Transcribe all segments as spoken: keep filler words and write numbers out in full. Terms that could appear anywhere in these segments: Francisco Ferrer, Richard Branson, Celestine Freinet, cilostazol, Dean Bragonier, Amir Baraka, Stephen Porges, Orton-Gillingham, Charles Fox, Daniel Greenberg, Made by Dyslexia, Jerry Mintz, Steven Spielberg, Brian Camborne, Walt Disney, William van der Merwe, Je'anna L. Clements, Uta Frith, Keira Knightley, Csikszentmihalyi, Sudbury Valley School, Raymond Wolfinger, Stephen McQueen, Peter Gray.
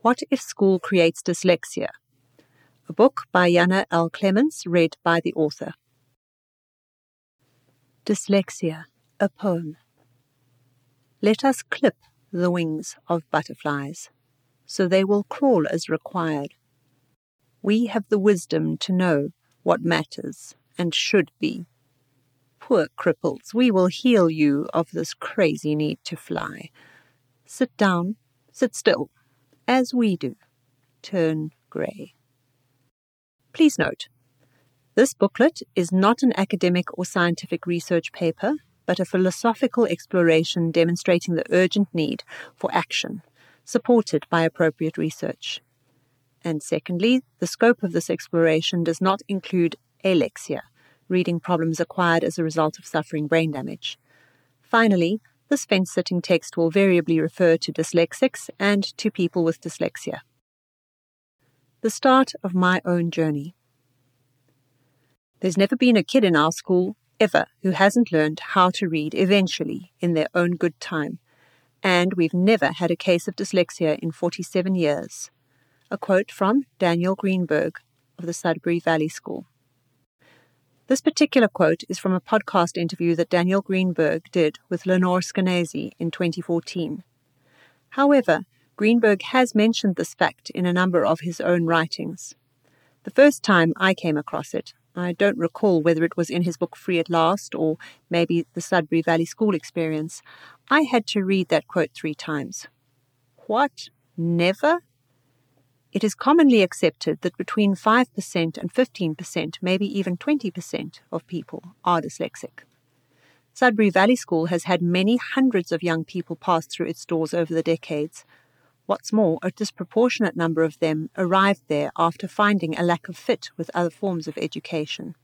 What If School Creates Dyslexia? A book by Je'anna L. Clements, read by the author. Dyslexia, a poem. Let us clip the wings of butterflies, so they will crawl as required. We have the wisdom to know what matters and should be. Poor cripples, we will heal you of this crazy need to fly. Sit down, sit still, as we do. Turn grey. Please note, this booklet is not an academic or scientific research paper, but a philosophical exploration demonstrating the urgent need for action, supported by appropriate research. And secondly, the scope of this exploration does not include alexia, reading problems acquired as a result of suffering brain damage. Finally, this fence-sitting text will variably refer to dyslexics and to people with dyslexia. The start of my own journey. There's never been a kid in our school, ever, who hasn't learned how to read eventually in their own good time. And we've never had a case of dyslexia in forty-seven years. A quote from Daniel Greenberg of the Sudbury Valley School. This particular quote is from a podcast interview that Daniel Greenberg did with Lenore Skenazy in twenty fourteen. However, Greenberg has mentioned this fact in a number of his own writings. The first time I came across it, I don't recall whether it was in his book Free at Last or maybe The Sudbury Valley School Experience, I had to read that quote three times. What? Never? It is commonly accepted that between five percent and fifteen percent, maybe even twenty percent of people are dyslexic. Sudbury Valley School has had many hundreds of young people pass through its doors over the decades. What's more, a disproportionate number of them arrived there after finding a lack of fit with other forms of education.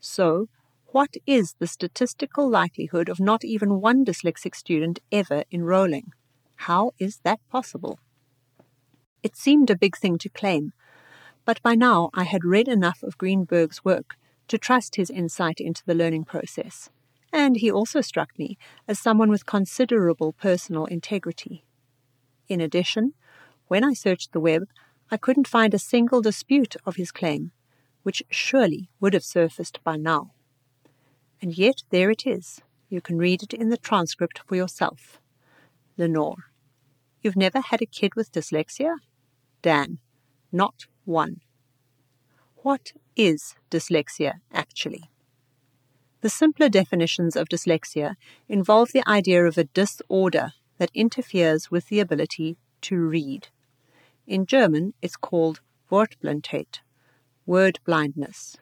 So, what is the statistical likelihood of not even one dyslexic student ever enrolling? How is that possible? It seemed a big thing to claim, but by now I had read enough of Greenberg's work to trust his insight into the learning process, and he also struck me as someone with considerable personal integrity. In addition, when I searched the web, I couldn't find a single dispute of his claim, which surely would have surfaced by now. And yet there it is. You can read it in the transcript for yourself. Lenore: You've never had a kid with dyslexia? Dan: Not one. What is dyslexia, actually? The simpler definitions of dyslexia involve the idea of a disorder that interferes with the ability to read. In German, it's called Wortblindheit, word blindness.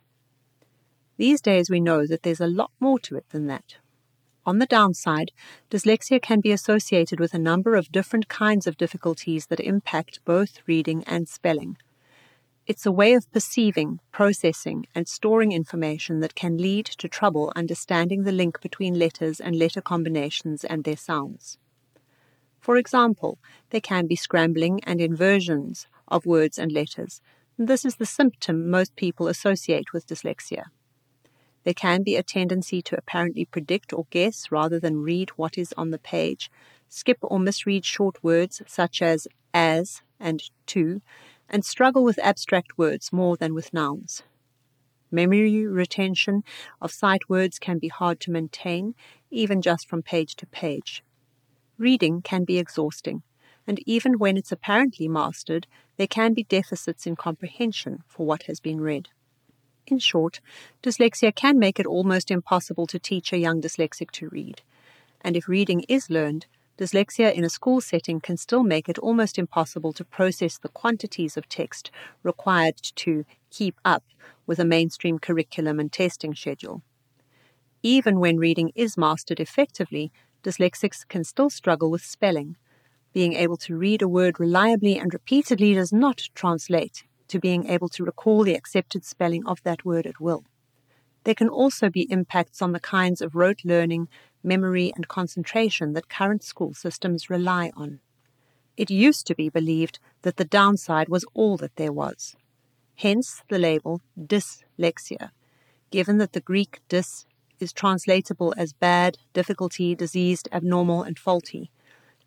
These days we know that there's a lot more to it than that. On the downside, dyslexia can be associated with a number of different kinds of difficulties that impact both reading and spelling. It's a way of perceiving, processing, and storing information that can lead to trouble understanding the link between letters and letter combinations and their sounds. For example, there can be scrambling and inversions of words and letters. This is the symptom most people associate with dyslexia. There can be a tendency to apparently predict or guess rather than read what is on the page, skip or misread short words such as as and to, and struggle with abstract words more than with nouns. Memory retention of sight words can be hard to maintain, even just from page to page. Reading can be exhausting, and even when it's apparently mastered, there can be deficits in comprehension for what has been read. In short, dyslexia can make it almost impossible to teach a young dyslexic to read. And if reading is learned, dyslexia in a school setting can still make it almost impossible to process the quantities of text required to keep up with a mainstream curriculum and testing schedule. Even when reading is mastered effectively, dyslexics can still struggle with spelling. Being able to read a word reliably and repeatedly does not translate to being able to recall the accepted spelling of that word at will. There can also be impacts on the kinds of rote learning, memory, and concentration that current school systems rely on. It used to be believed that the downside was all that there was. Hence the label dyslexia, given that the Greek dys is translatable as bad, difficulty, diseased, abnormal, and faulty.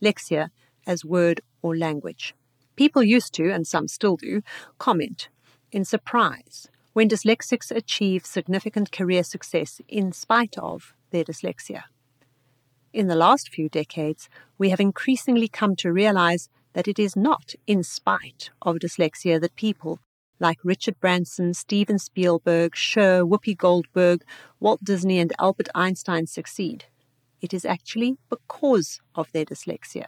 Lexia as word or language. People used to, and some still do, comment in surprise when dyslexics achieve significant career success in spite of their dyslexia. In the last few decades, we have increasingly come to realize that it is not in spite of dyslexia that people like Richard Branson, Steven Spielberg, Cher, Whoopi Goldberg, Walt Disney and Albert Einstein succeed. It is actually because of their dyslexia.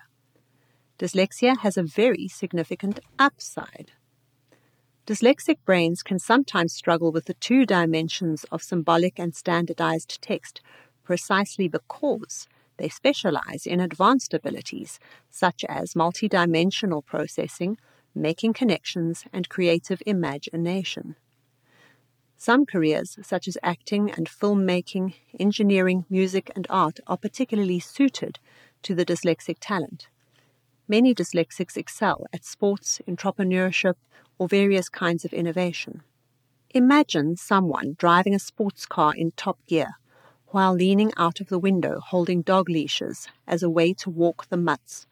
Dyslexia has a very significant upside. Dyslexic brains can sometimes struggle with the two dimensions of symbolic and standardized text precisely because they specialize in advanced abilities such as multidimensional processing, making connections, and creative imagination. Some careers, such as acting and filmmaking, engineering, music, and art, are particularly suited to the dyslexic talent. Many dyslexics excel at sports, entrepreneurship, or various kinds of innovation. Imagine someone driving a sports car in top gear while leaning out of the window holding dog leashes as a way to walk the mutts.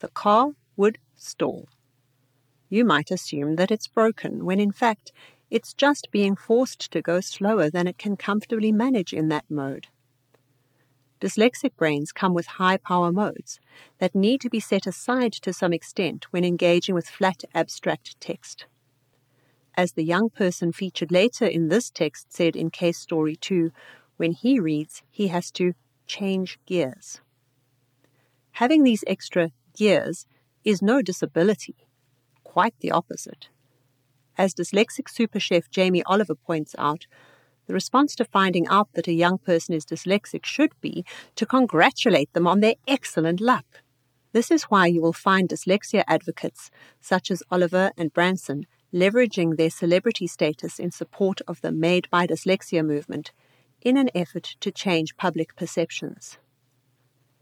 The car would stall. You might assume that it's broken, when in fact it's just being forced to go slower than it can comfortably manage in that mode. Dyslexic brains come with high-power modes that need to be set aside to some extent when engaging with flat abstract text. As the young person featured later in this text said in Case Story two, when he reads, he has to change gears. Having these extra gears is no disability. Quite the opposite. As dyslexic super chef Jamie Oliver points out, the response to finding out that a young person is dyslexic should be to congratulate them on their excellent luck. This is why you will find dyslexia advocates such as Oliver and Branson leveraging their celebrity status in support of the Made by Dyslexia movement in an effort to change public perceptions.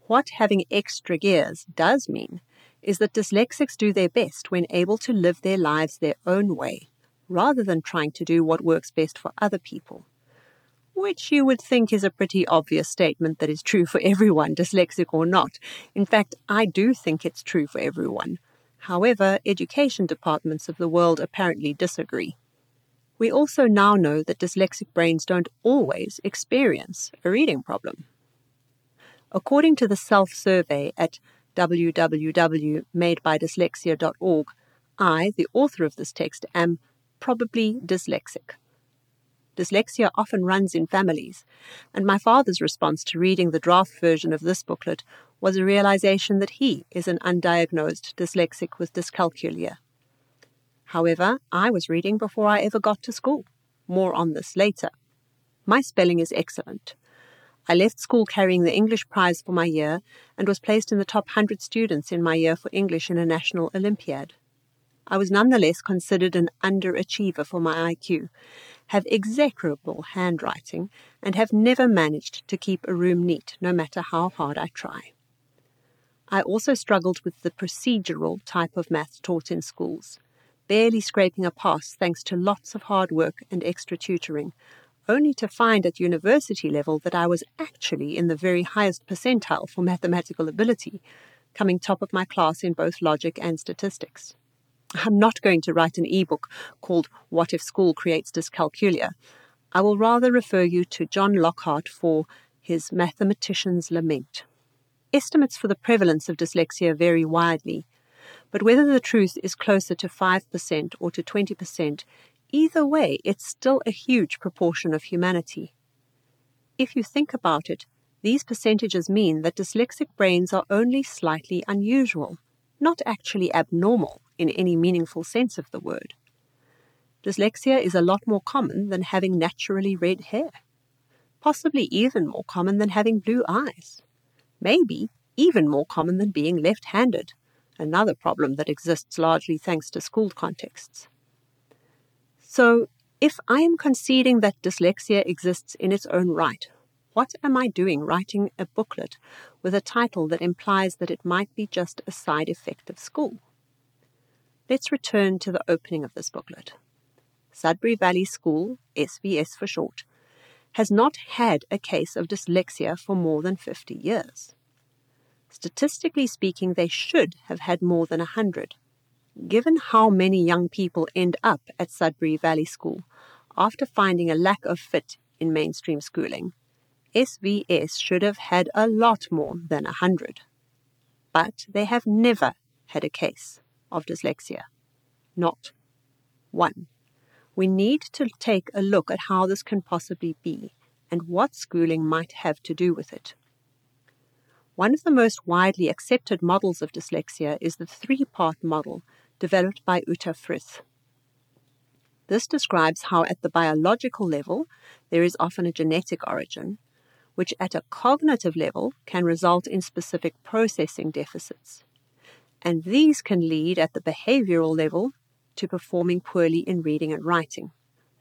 What having extra gears does mean is that dyslexics do their best when able to live their lives their own way, rather than trying to do what works best for other people, which you would think is a pretty obvious statement that is true for everyone, dyslexic or not. In fact, I do think it's true for everyone. However, education departments of the world apparently disagree. We also now know that dyslexic brains don't always experience a reading problem. According to the self-survey at w w w dot made by dyslexia dot org, I, the author of this text, am probably dyslexic. Dyslexia often runs in families, and my father's response to reading the draft version of this booklet was a realization that he is an undiagnosed dyslexic with dyscalculia. However, I was reading before I ever got to school. More on this later. My spelling is excellent. I left school carrying the English prize for my year and was placed in the top one hundred students in my year for English in a national Olympiad. I was nonetheless considered an underachiever for my I Q, have execrable handwriting, and have never managed to keep a room neat, no matter how hard I try. I also struggled with the procedural type of math taught in schools, barely scraping a pass thanks to lots of hard work and extra tutoring, only to find at university level that I was actually in the very highest percentile for mathematical ability, coming top of my class in both logic and statistics. I'm not going to write an e-book called What If School Creates Dyscalculia. I will rather refer you to John Lockhart for his Mathematician's Lament. Estimates for the prevalence of dyslexia vary widely, but whether the truth is closer to five percent or to twenty percent, either way, it's still a huge proportion of humanity. If you think about it, these percentages mean that dyslexic brains are only slightly unusual, not actually abnormal in any meaningful sense of the word. Dyslexia is a lot more common than having naturally red hair, possibly even more common than having blue eyes, maybe even more common than being left-handed, another problem that exists largely thanks to school contexts. So, if I am conceding that dyslexia exists in its own right, what am I doing writing a booklet with a title that implies that it might be just a side effect of school? Let's return to the opening of this booklet. Sudbury Valley School, S V S for short, has not had a case of dyslexia for more than fifty years. Statistically speaking, they should have had more than one hundred, Given how many young people end up at Sudbury Valley School after finding a lack of fit in mainstream schooling, S V S should have had a lot more than one hundred. But they have never had a case of dyslexia. Not one. We need to take a look at how this can possibly be and what schooling might have to do with it. One of the most widely accepted models of dyslexia is the three-part model developed by Uta Frith. This describes how at the biological level there is often a genetic origin, which at a cognitive level can result in specific processing deficits. And these can lead at the behavioral level to performing poorly in reading and writing.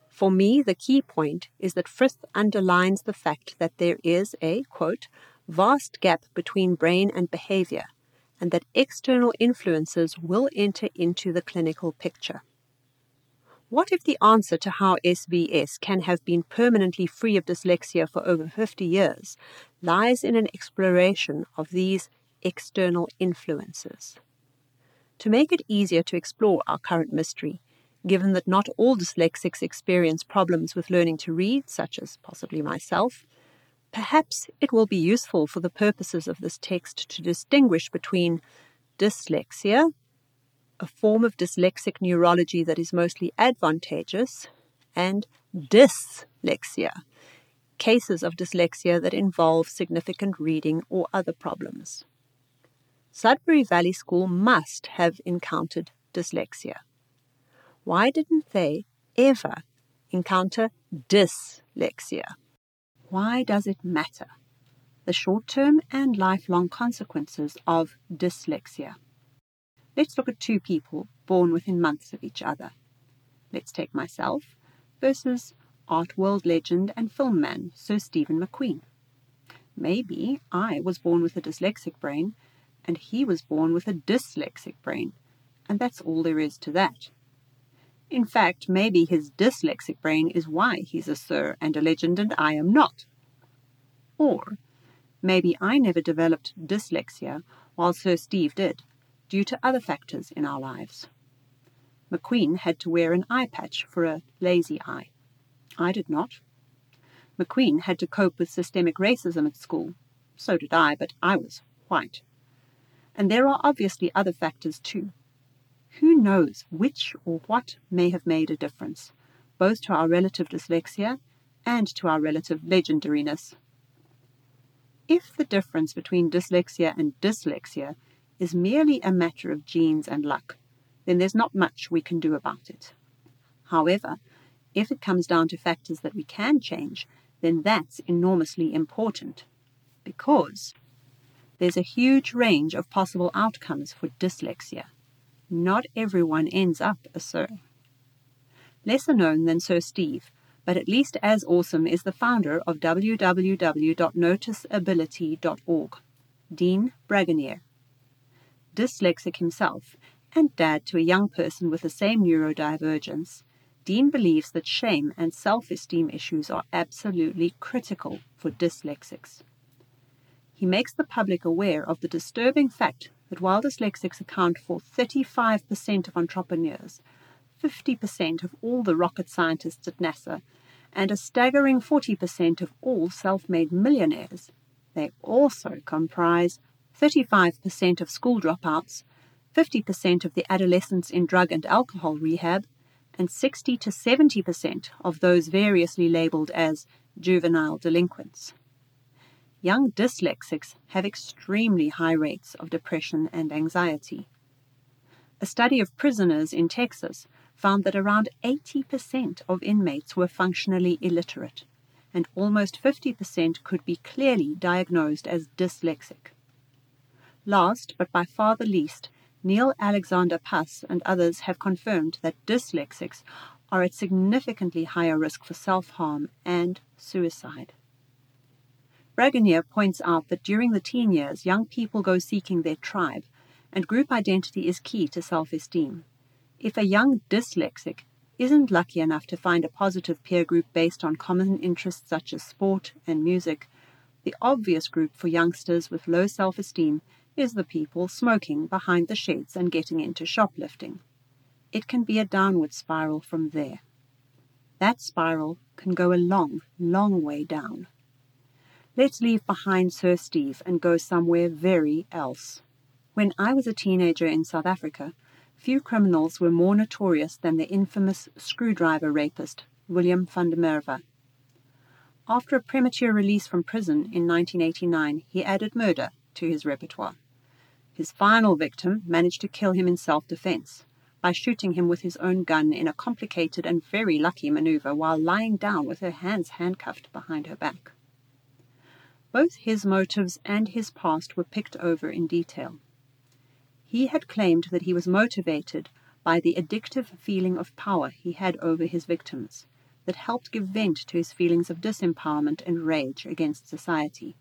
For me, the key point is that Frith underlines the fact that there is a, quote, vast gap between brain and behavior, and that external influences will enter into the clinical picture. What if the answer to how S V S can have been permanently free of dyslexia for over fifty years lies in an exploration of these external influences? To make it easier to explore our current mystery, given that not all dyslexics experience problems with learning to read, such as possibly myself, perhaps it will be useful for the purposes of this text to distinguish between dyslexia, a form of dyslexic neurology that is mostly advantageous, and dyslexia, cases of dyslexia that involve significant reading or other problems. Sudbury Valley School must have encountered dyslexia. Why didn't they ever encounter dyslexia? Why does it matter? The short-term and lifelong consequences of dyslexia. Let's look at two people born within months of each other. Let's take myself versus art world legend and film man Sir Stephen McQueen. Maybe I was born with a dyslexic brain, and he was born with a dyslexic brain, and that's all there is to that. In fact, maybe his dyslexic brain is why he's a sir and a legend and I am not. Or maybe I never developed dyslexia while Sir Steve did, due to other factors in our lives. McQueen had to wear an eye patch for a lazy eye. I did not. McQueen had to cope with systemic racism at school. So did I, but I was white. And there are obviously other factors too. Who knows which or what may have made a difference, both to our relative dyslexia and to our relative legendariness. If the difference between dyslexia and dyslexia is merely a matter of genes and luck, then there's not much we can do about it. However, if it comes down to factors that we can change, then that's enormously important, because there's a huge range of possible outcomes for dyslexia. Not everyone ends up a sir. Lesser known than Sir Steve, but at least as awesome, is the founder of w w w dot noticeability dot org, Dean Bragonier. Dyslexic himself, and dad to a young person with the same neurodivergence, Dean believes that shame and self-esteem issues are absolutely critical for dyslexics. He makes the public aware of the disturbing fact that while dyslexics account for thirty-five percent of entrepreneurs, fifty percent of all the rocket scientists at NASA, and a staggering forty percent of all self-made millionaires, they also comprise thirty-five percent of school dropouts, fifty percent of the adolescents in drug and alcohol rehab, and sixty to seventy percent of those variously labelled as juvenile delinquents. Young dyslexics have extremely high rates of depression and anxiety. A study of prisoners in Texas found that around eighty percent of inmates were functionally illiterate, and almost fifty percent could be clearly diagnosed as dyslexic. Last, but by far the least, Neil Alexander Puss and others have confirmed that dyslexics are at significantly higher risk for self-harm and suicide. Bragonier points out that during the teen years, young people go seeking their tribe, and group identity is key to self-esteem. If a young dyslexic isn't lucky enough to find a positive peer group based on common interests such as sport and music, the obvious group for youngsters with low self-esteem is the people smoking behind the sheds and getting into shoplifting. It can be a downward spiral from there. That spiral can go a long, long way down. Let's leave behind Sir Steve and go somewhere very else. When I was a teenager in South Africa, few criminals were more notorious than the infamous screwdriver rapist, William van der Merwe. After a premature release from prison in nineteen eighty-nine, he added murder to his repertoire. His final victim managed to kill him in self-defense by shooting him with his own gun in a complicated and very lucky maneuver while lying down with her hands handcuffed behind her back. Both his motives and his past were picked over in detail. He had claimed that he was motivated by the addictive feeling of power he had over his victims that helped give vent to his feelings of disempowerment and rage against society.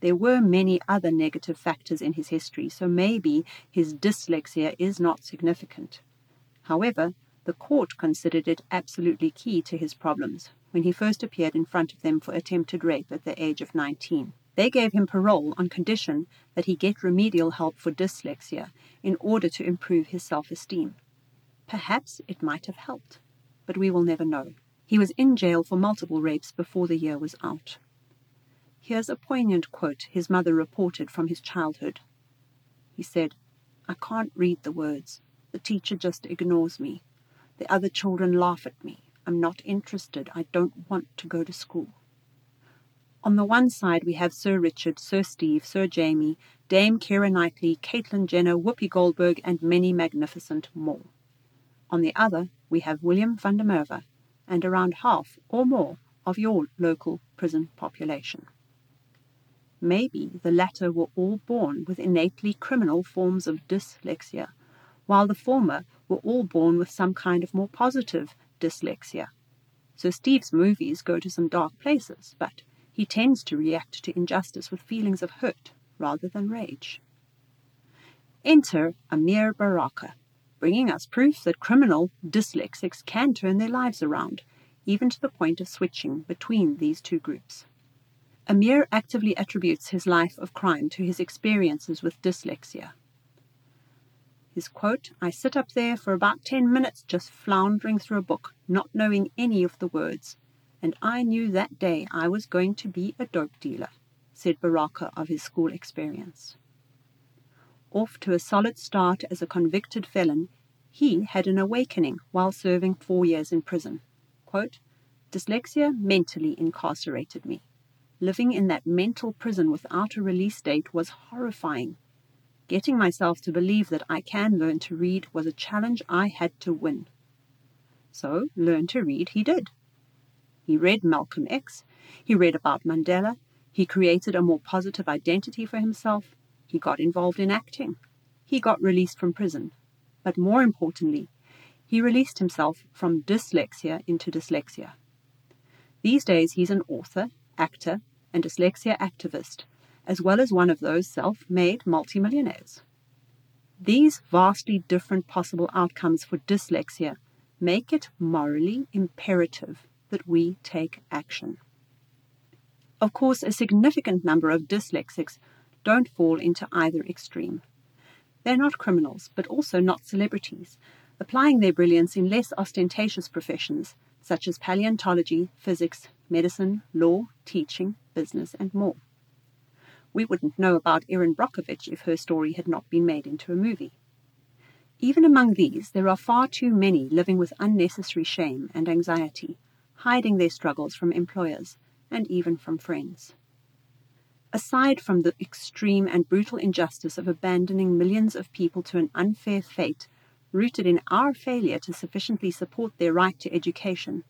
There were many other negative factors in his history, so maybe his dyslexia is not significant. However, the court considered it absolutely key to his problems when he first appeared in front of them for attempted rape at the age of nineteen. They gave him parole on condition that he get remedial help for dyslexia in order to improve his self-esteem. Perhaps it might have helped, but we will never know. He was in jail for multiple rapes before the year was out. Here's a poignant quote his mother reported from his childhood. He said, "I can't read the words. The teacher just ignores me. The other children laugh at me. I'm not interested. I don't want to go to school." On the one side we have Sir Richard, Sir Steve, Sir Jamie, Dame Keira Knightley, Caitlyn Jenner, Whoopi Goldberg, and many magnificent more. On the other we have William van der Merwe, and around half or more of your local prison population. Maybe the latter were all born with innately criminal forms of dyslexia, while the former were all born with some kind of more positive dyslexia. Sir Steve's movies go to some dark places, but he tends to react to injustice with feelings of hurt rather than rage. Enter Amir Baraka, bringing us proof that criminal dyslexics can turn their lives around, even to the point of switching between these two groups. Amir actively attributes his life of crime to his experiences with dyslexia. His quote, "I sit up there for about ten minutes just floundering through a book, not knowing any of the words, and I knew that day I was going to be a dope dealer," said Baraka of his school experience. Off to a solid start as a convicted felon, he had an awakening while serving four years in prison. Quote, "Dyslexia mentally incarcerated me. Living in that mental prison without a release date was horrifying. Getting myself to believe that I can learn to read was a challenge I had to win." So, learn to read he did. He read Malcolm X, he read about Mandela, he created a more positive identity for himself, he got involved in acting, he got released from prison. But more importantly, he released himself from dyslexia into dyslexia. These days he's an author, actor, and dyslexia activist, as well as one of those self-made multimillionaires. These vastly different possible outcomes for dyslexia make it morally imperative that we take action. Of course, a significant number of dyslexics don't fall into either extreme. They're not criminals, but also not celebrities, applying their brilliance in less ostentatious professions, such as paleontology, physics, medicine, law, teaching, business, and more. We wouldn't know about Erin Brockovich if her story had not been made into a movie. Even among these, there are far too many living with unnecessary shame and anxiety, hiding their struggles from employers and even from friends. Aside from the extreme and brutal injustice of abandoning millions of people to an unfair fate, rooted in our failure to sufficiently support their right to education,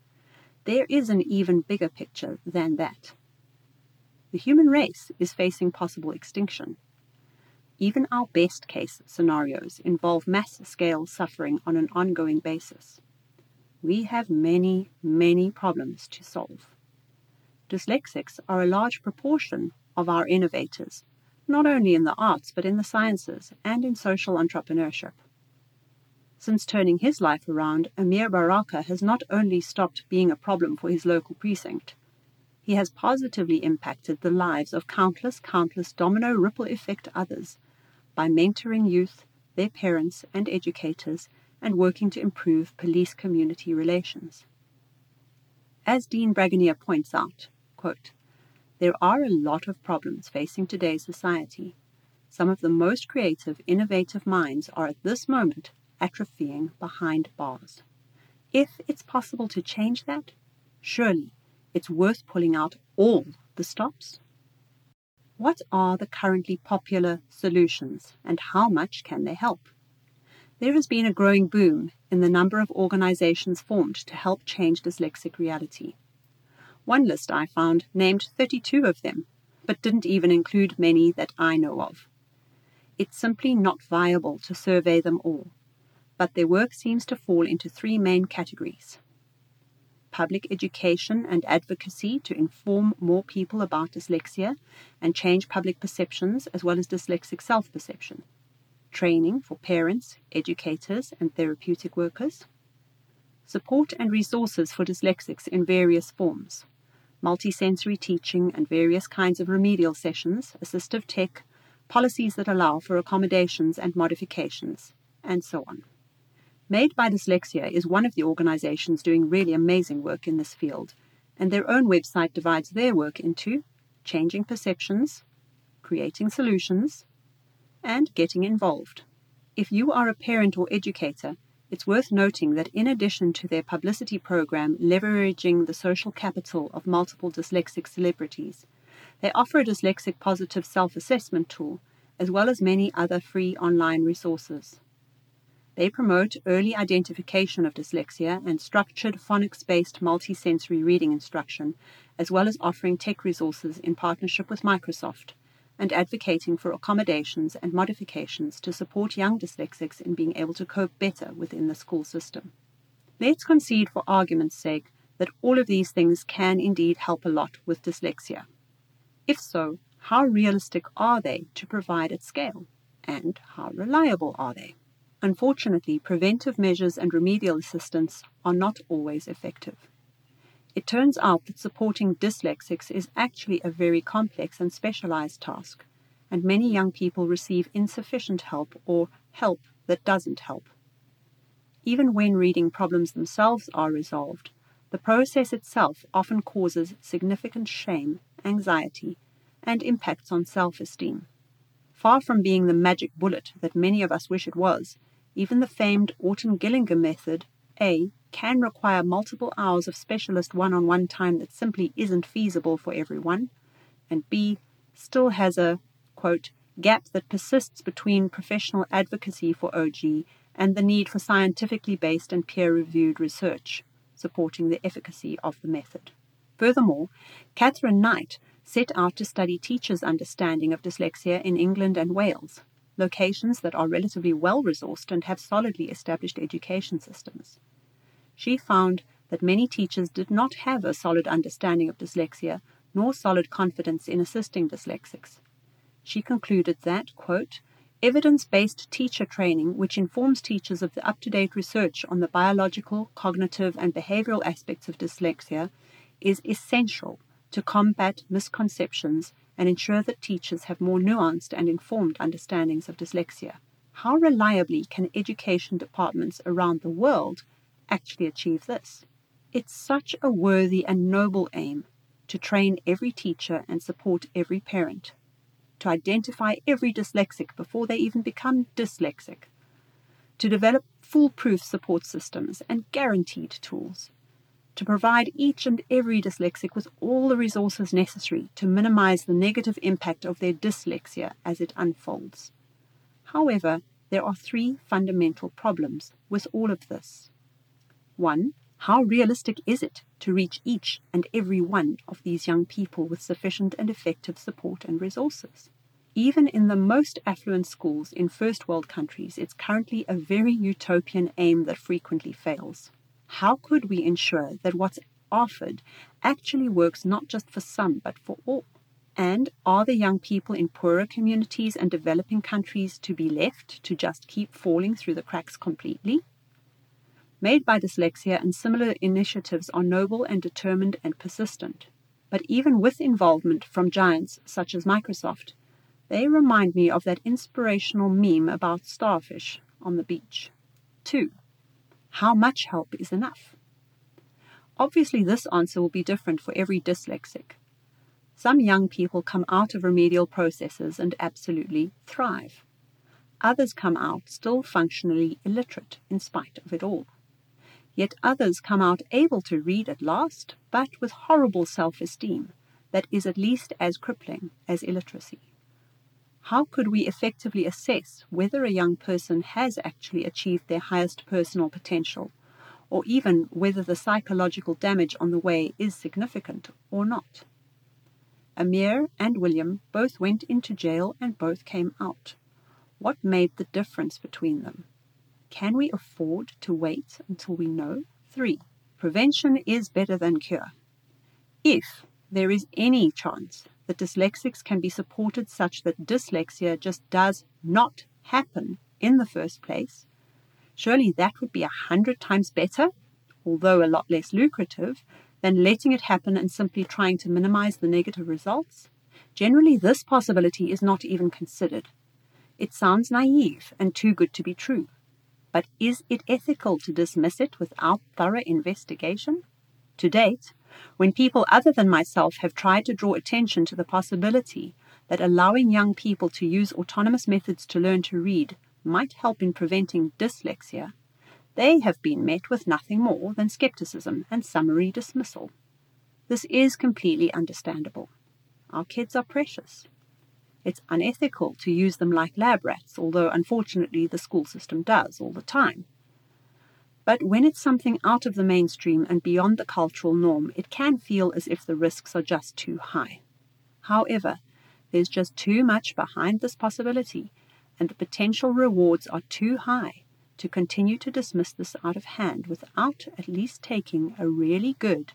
there is an even bigger picture than that. The human race is facing possible extinction. Even our best-case scenarios involve mass-scale suffering on an ongoing basis. We have many, many problems to solve. Dyslexics are a large proportion of our innovators, not only in the arts but in the sciences and in social entrepreneurship. Since turning his life around, Amir Baraka has not only stopped being a problem for his local precinct, he has positively impacted the lives of countless, countless domino ripple effect others by mentoring youth, their parents and educators, and working to improve police-community relations. As Dean Bragonier points out, quote, "There are a lot of problems facing today's society. Some of the most creative, innovative minds are at this moment atrophying behind bars. If it's possible to change that, surely it's worth pulling out all the stops. What are the currently popular solutions and how much can they help? There has been a growing boom in the number of organizations formed to help change dyslexic reality. One list I found named thirty-two of them, but didn't even include many that I know of. It's simply not viable to survey them all, but their work seems to fall into three main categories. Public education and advocacy to inform more people about dyslexia and change public perceptions as well as dyslexic self-perception. Training for parents, educators, and therapeutic workers. Support and resources for dyslexics in various forms. Multisensory teaching and various kinds of remedial sessions, assistive tech, policies that allow for accommodations and modifications, and so on. Made by Dyslexia is one of the organizations doing really amazing work in this field, and their own website divides their work into changing perceptions, creating solutions, and getting involved. If you are a parent or educator, it's worth noting that in addition to their publicity program leveraging the social capital of multiple dyslexic celebrities, they offer a dyslexic positive self-assessment tool, as well as many other free online resources. They promote early identification of dyslexia and structured phonics-based multisensory reading instruction, as well as offering tech resources in partnership with Microsoft and advocating for accommodations and modifications to support young dyslexics in being able to cope better within the school system. Let's concede for argument's sake that all of these things can indeed help a lot with dyslexia. If so, how realistic are they to provide at scale? And how reliable are they? Unfortunately, preventive measures and remedial assistance are not always effective. It turns out that supporting dyslexics is actually a very complex and specialized task, and many young people receive insufficient help or help that doesn't help. Even when reading problems themselves are resolved, the process itself often causes significant shame, anxiety, and impacts on self-esteem. Far from being the magic bullet that many of us wish it was, even the famed Orton-Gillingham method, A, can require multiple hours of specialist one-on-one time that simply isn't feasible for everyone, and B, still has a, quote, gap that persists between professional advocacy for O G and the need for scientifically based and peer-reviewed research supporting the efficacy of the method. Furthermore, Catherine Knight set out to study teachers' understanding of dyslexia in England and Wales, locations that are relatively well-resourced and have solidly established education systems. She found that many teachers did not have a solid understanding of dyslexia, nor solid confidence in assisting dyslexics. She concluded that, quote, evidence-based teacher training, which informs teachers of the up-to-date research on the biological, cognitive, and behavioral aspects of dyslexia, is essential to combat misconceptions and ensure that teachers have more nuanced and informed understandings of dyslexia. How reliably can education departments around the world actually achieve this? It's such a worthy and noble aim to train every teacher and support every parent, to identify every dyslexic before they even become dyslexic, to develop foolproof support systems and guaranteed tools, to provide each and every dyslexic with all the resources necessary to minimize the negative impact of their dyslexia as it unfolds. However, there are three fundamental problems with all of this. One, how realistic is it to reach each and every one of these young people with sufficient and effective support and resources? Even in the most affluent schools in first world countries, it's currently a very utopian aim that frequently fails. How could we ensure that what's offered actually works not just for some, but for all? And are the young people in poorer communities and developing countries to be left to just keep falling through the cracks completely? Made by Dyslexia and similar initiatives are noble and determined and persistent. but even with involvement from giants such as Microsoft, they remind me of that inspirational meme about starfish on the beach. Two. How much help is enough? Obviously, this answer will be different for every dyslexic. Some young people come out of remedial processes and absolutely thrive. Others come out still functionally illiterate in spite of it all. Yet others come out able to read at last, but with horrible self-esteem that is at least as crippling as illiteracy. How could we effectively assess whether a young person has actually achieved their highest personal potential, or even whether the psychological damage on the way is significant or not? Amir and William both went into jail and both came out. What made the difference between them? Can we afford to wait until we know? Three. Prevention is better than cure. If there is any chance that dyslexics can be supported such that dyslexia just does not happen in the first place, surely that would be a hundred times better, although a lot less lucrative, than letting it happen and simply trying to minimize the negative results. Generally, this possibility is not even considered. It sounds naive and too good to be true, but is it ethical to dismiss it without thorough investigation? To date, when people other than myself have tried to draw attention to the possibility that allowing young people to use autonomous methods to learn to read might help in preventing dyslexia, they have been met with nothing more than skepticism and summary dismissal. This is completely understandable. Our kids are precious. It's unethical to use them like lab rats, although unfortunately the school system does all the time. But when it's something out of the mainstream and beyond the cultural norm, it can feel as if the risks are just too high. However, there's just too much behind this possibility, and the potential rewards are too high to continue to dismiss this out of hand without at least taking a really good,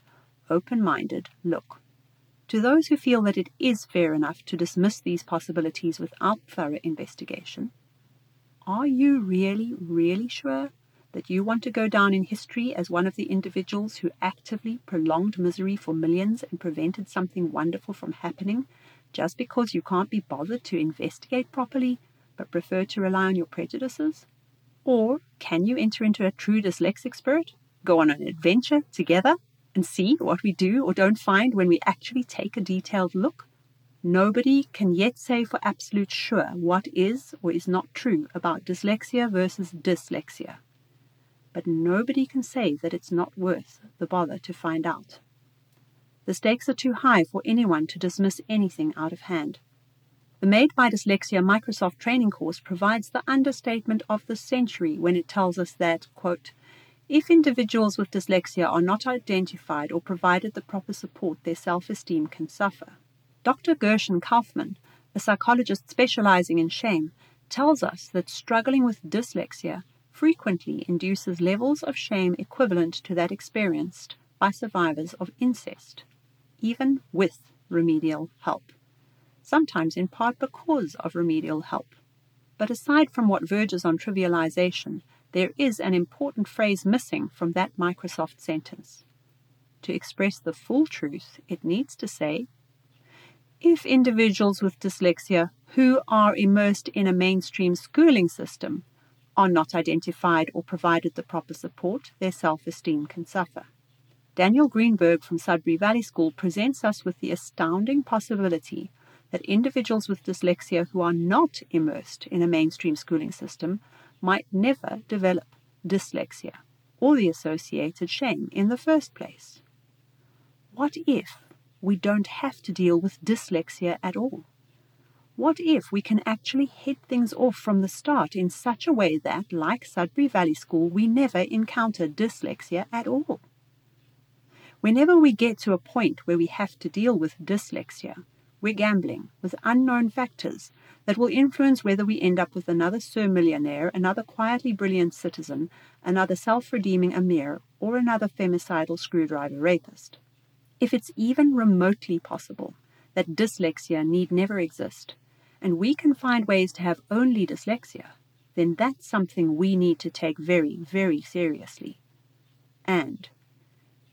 open-minded look. To those who feel that it is fair enough to dismiss these possibilities without thorough investigation, are you really, really sure that you want to go down in history as one of the individuals who actively prolonged misery for millions and prevented something wonderful from happening just because you can't be bothered to investigate properly but prefer to rely on your prejudices? Or can you enter into a true dyslexic spirit, go on an adventure together, and see what we do or don't find when we actually take a detailed look? Nobody can yet say for absolute sure what is or is not true about dyslexia versus dyslexia. But nobody can say that it's not worth the bother to find out. The stakes are too high for anyone to dismiss anything out of hand. The Made by Dyslexia Microsoft training course provides the understatement of the century when it tells us that, quote, if individuals with dyslexia are not identified or provided the proper support, their self-esteem can suffer. Doctor Gershon Kaufman, a psychologist specializing in shame, tells us that struggling with dyslexia frequently induces levels of shame equivalent to that experienced by survivors of incest, even with remedial help, sometimes in part because of remedial help. But aside from what verges on trivialization, there is an important phrase missing from that Microsoft sentence. To express the full truth, it needs to say, if individuals with dyslexia who are immersed in a mainstream schooling system are not identified or provided the proper support, their self-esteem can suffer. Daniel Greenberg from Sudbury Valley School presents us with the astounding possibility that individuals with dyslexia who are not immersed in a mainstream schooling system might never develop dyslexia or the associated shame in the first place. What if we don't have to deal with dyslexia at all? What if we can actually head things off from the start in such a way that, like Sudbury Valley School, we never encounter dyslexia at all? Whenever we get to a point where we have to deal with dyslexia, we're gambling with unknown factors that will influence whether we end up with another Sir Millionaire, another quietly brilliant citizen, another self-redeeming Amir, or another femicidal screwdriver rapist. If it's even remotely possible that dyslexia need never exist, and we can find ways to have only dyslexia, then that's something we need to take very, very seriously. And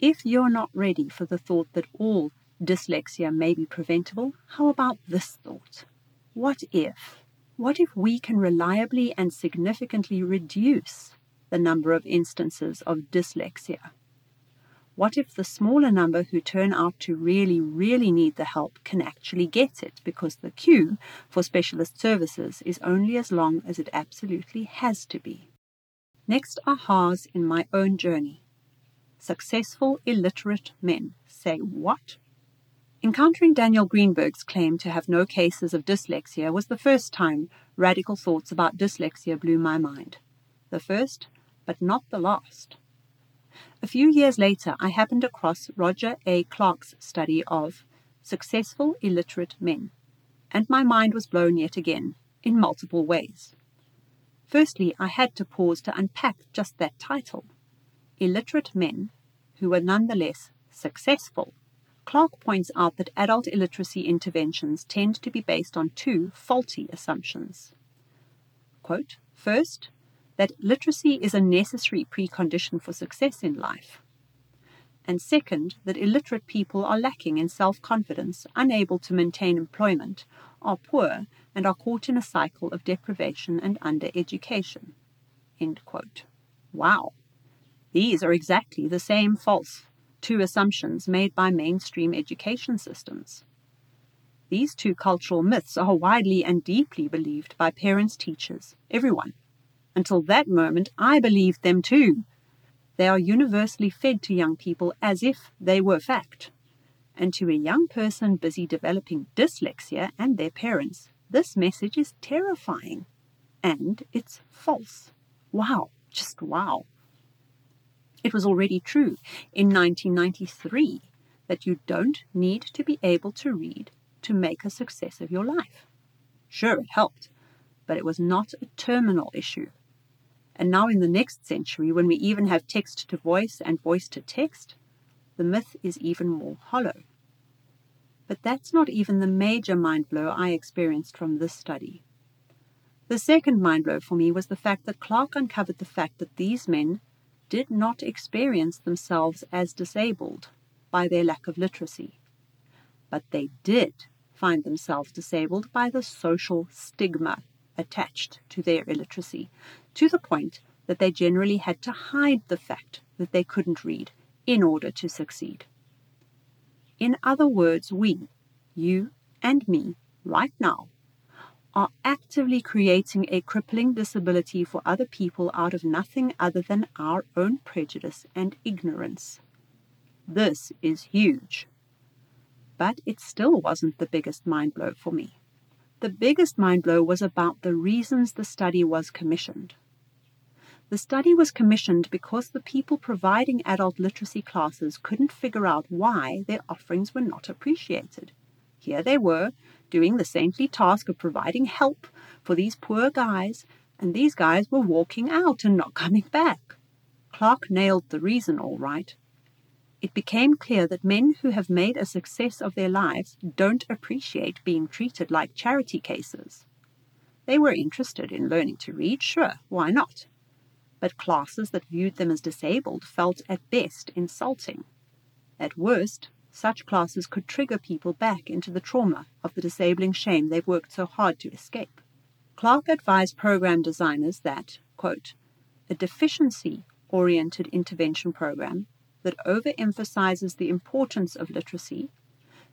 if you're not ready for the thought that all dyslexia may be preventable, how about this thought? What if? What if we can reliably and significantly reduce the number of instances of dyslexia? What if the smaller number who turn out to really, really need the help can actually get it, because the queue for specialist services is only as long as it absolutely has to be? Next are ahas in my own journey. Successful illiterate men. Say what? Encountering Daniel Greenberg's claim to have no cases of dyslexia was the first time radical thoughts about dyslexia blew my mind. The first, but not the last. A few years later, I happened across Roger A. Clark's study of successful illiterate men, and my mind was blown yet again, in multiple ways. Firstly, I had to pause to unpack just that title, illiterate men who were nonetheless successful. Clark points out that adult illiteracy interventions tend to be based on two faulty assumptions. Quote, first, that literacy is a necessary precondition for success in life. And second, that illiterate people are lacking in self-confidence, unable to maintain employment, are poor, and are caught in a cycle of deprivation and undereducation. End quote. Wow. These are exactly the same false two assumptions made by mainstream education systems. These two cultural myths are widely and deeply believed by parents, teachers, everyone. Until that moment, I believed them too. They are universally fed to young people as if they were fact. And to a young person busy developing dyslexia and their parents, this message is terrifying. And it's false. Wow, just wow. It was already true in nineteen ninety-three that you don't need to be able to read to make a success of your life. Sure, it helped, but it was not a terminal issue. And now in the next century, when we even have text to voice and voice to text, the myth is even more hollow. But that's not even the major mind blow I experienced from this study. The second mind blow for me was the fact that Clark uncovered the fact that these men did not experience themselves as disabled by their lack of literacy, but they did find themselves disabled by the social stigma attached to their illiteracy, to the point that they generally had to hide the fact that they couldn't read in order to succeed. In other words, we, you and me, right now, are actively creating a crippling disability for other people out of nothing other than our own prejudice and ignorance. This is huge. But it still wasn't the biggest mind blow for me. The biggest mind blow was about the reasons the study was commissioned. The study was commissioned because the people providing adult literacy classes couldn't figure out why their offerings were not appreciated. Here they were, doing the saintly task of providing help for these poor guys, and these guys were walking out and not coming back. Clark nailed the reason all right. It became clear that men who have made a success of their lives don't appreciate being treated like charity cases. They were interested in learning to read, sure, why not? But classes that viewed them as disabled felt at best insulting. At worst, such classes could trigger people back into the trauma of the disabling shame they've worked so hard to escape. Clark advised program designers that, quote, a deficiency-oriented intervention program that overemphasizes the importance of literacy,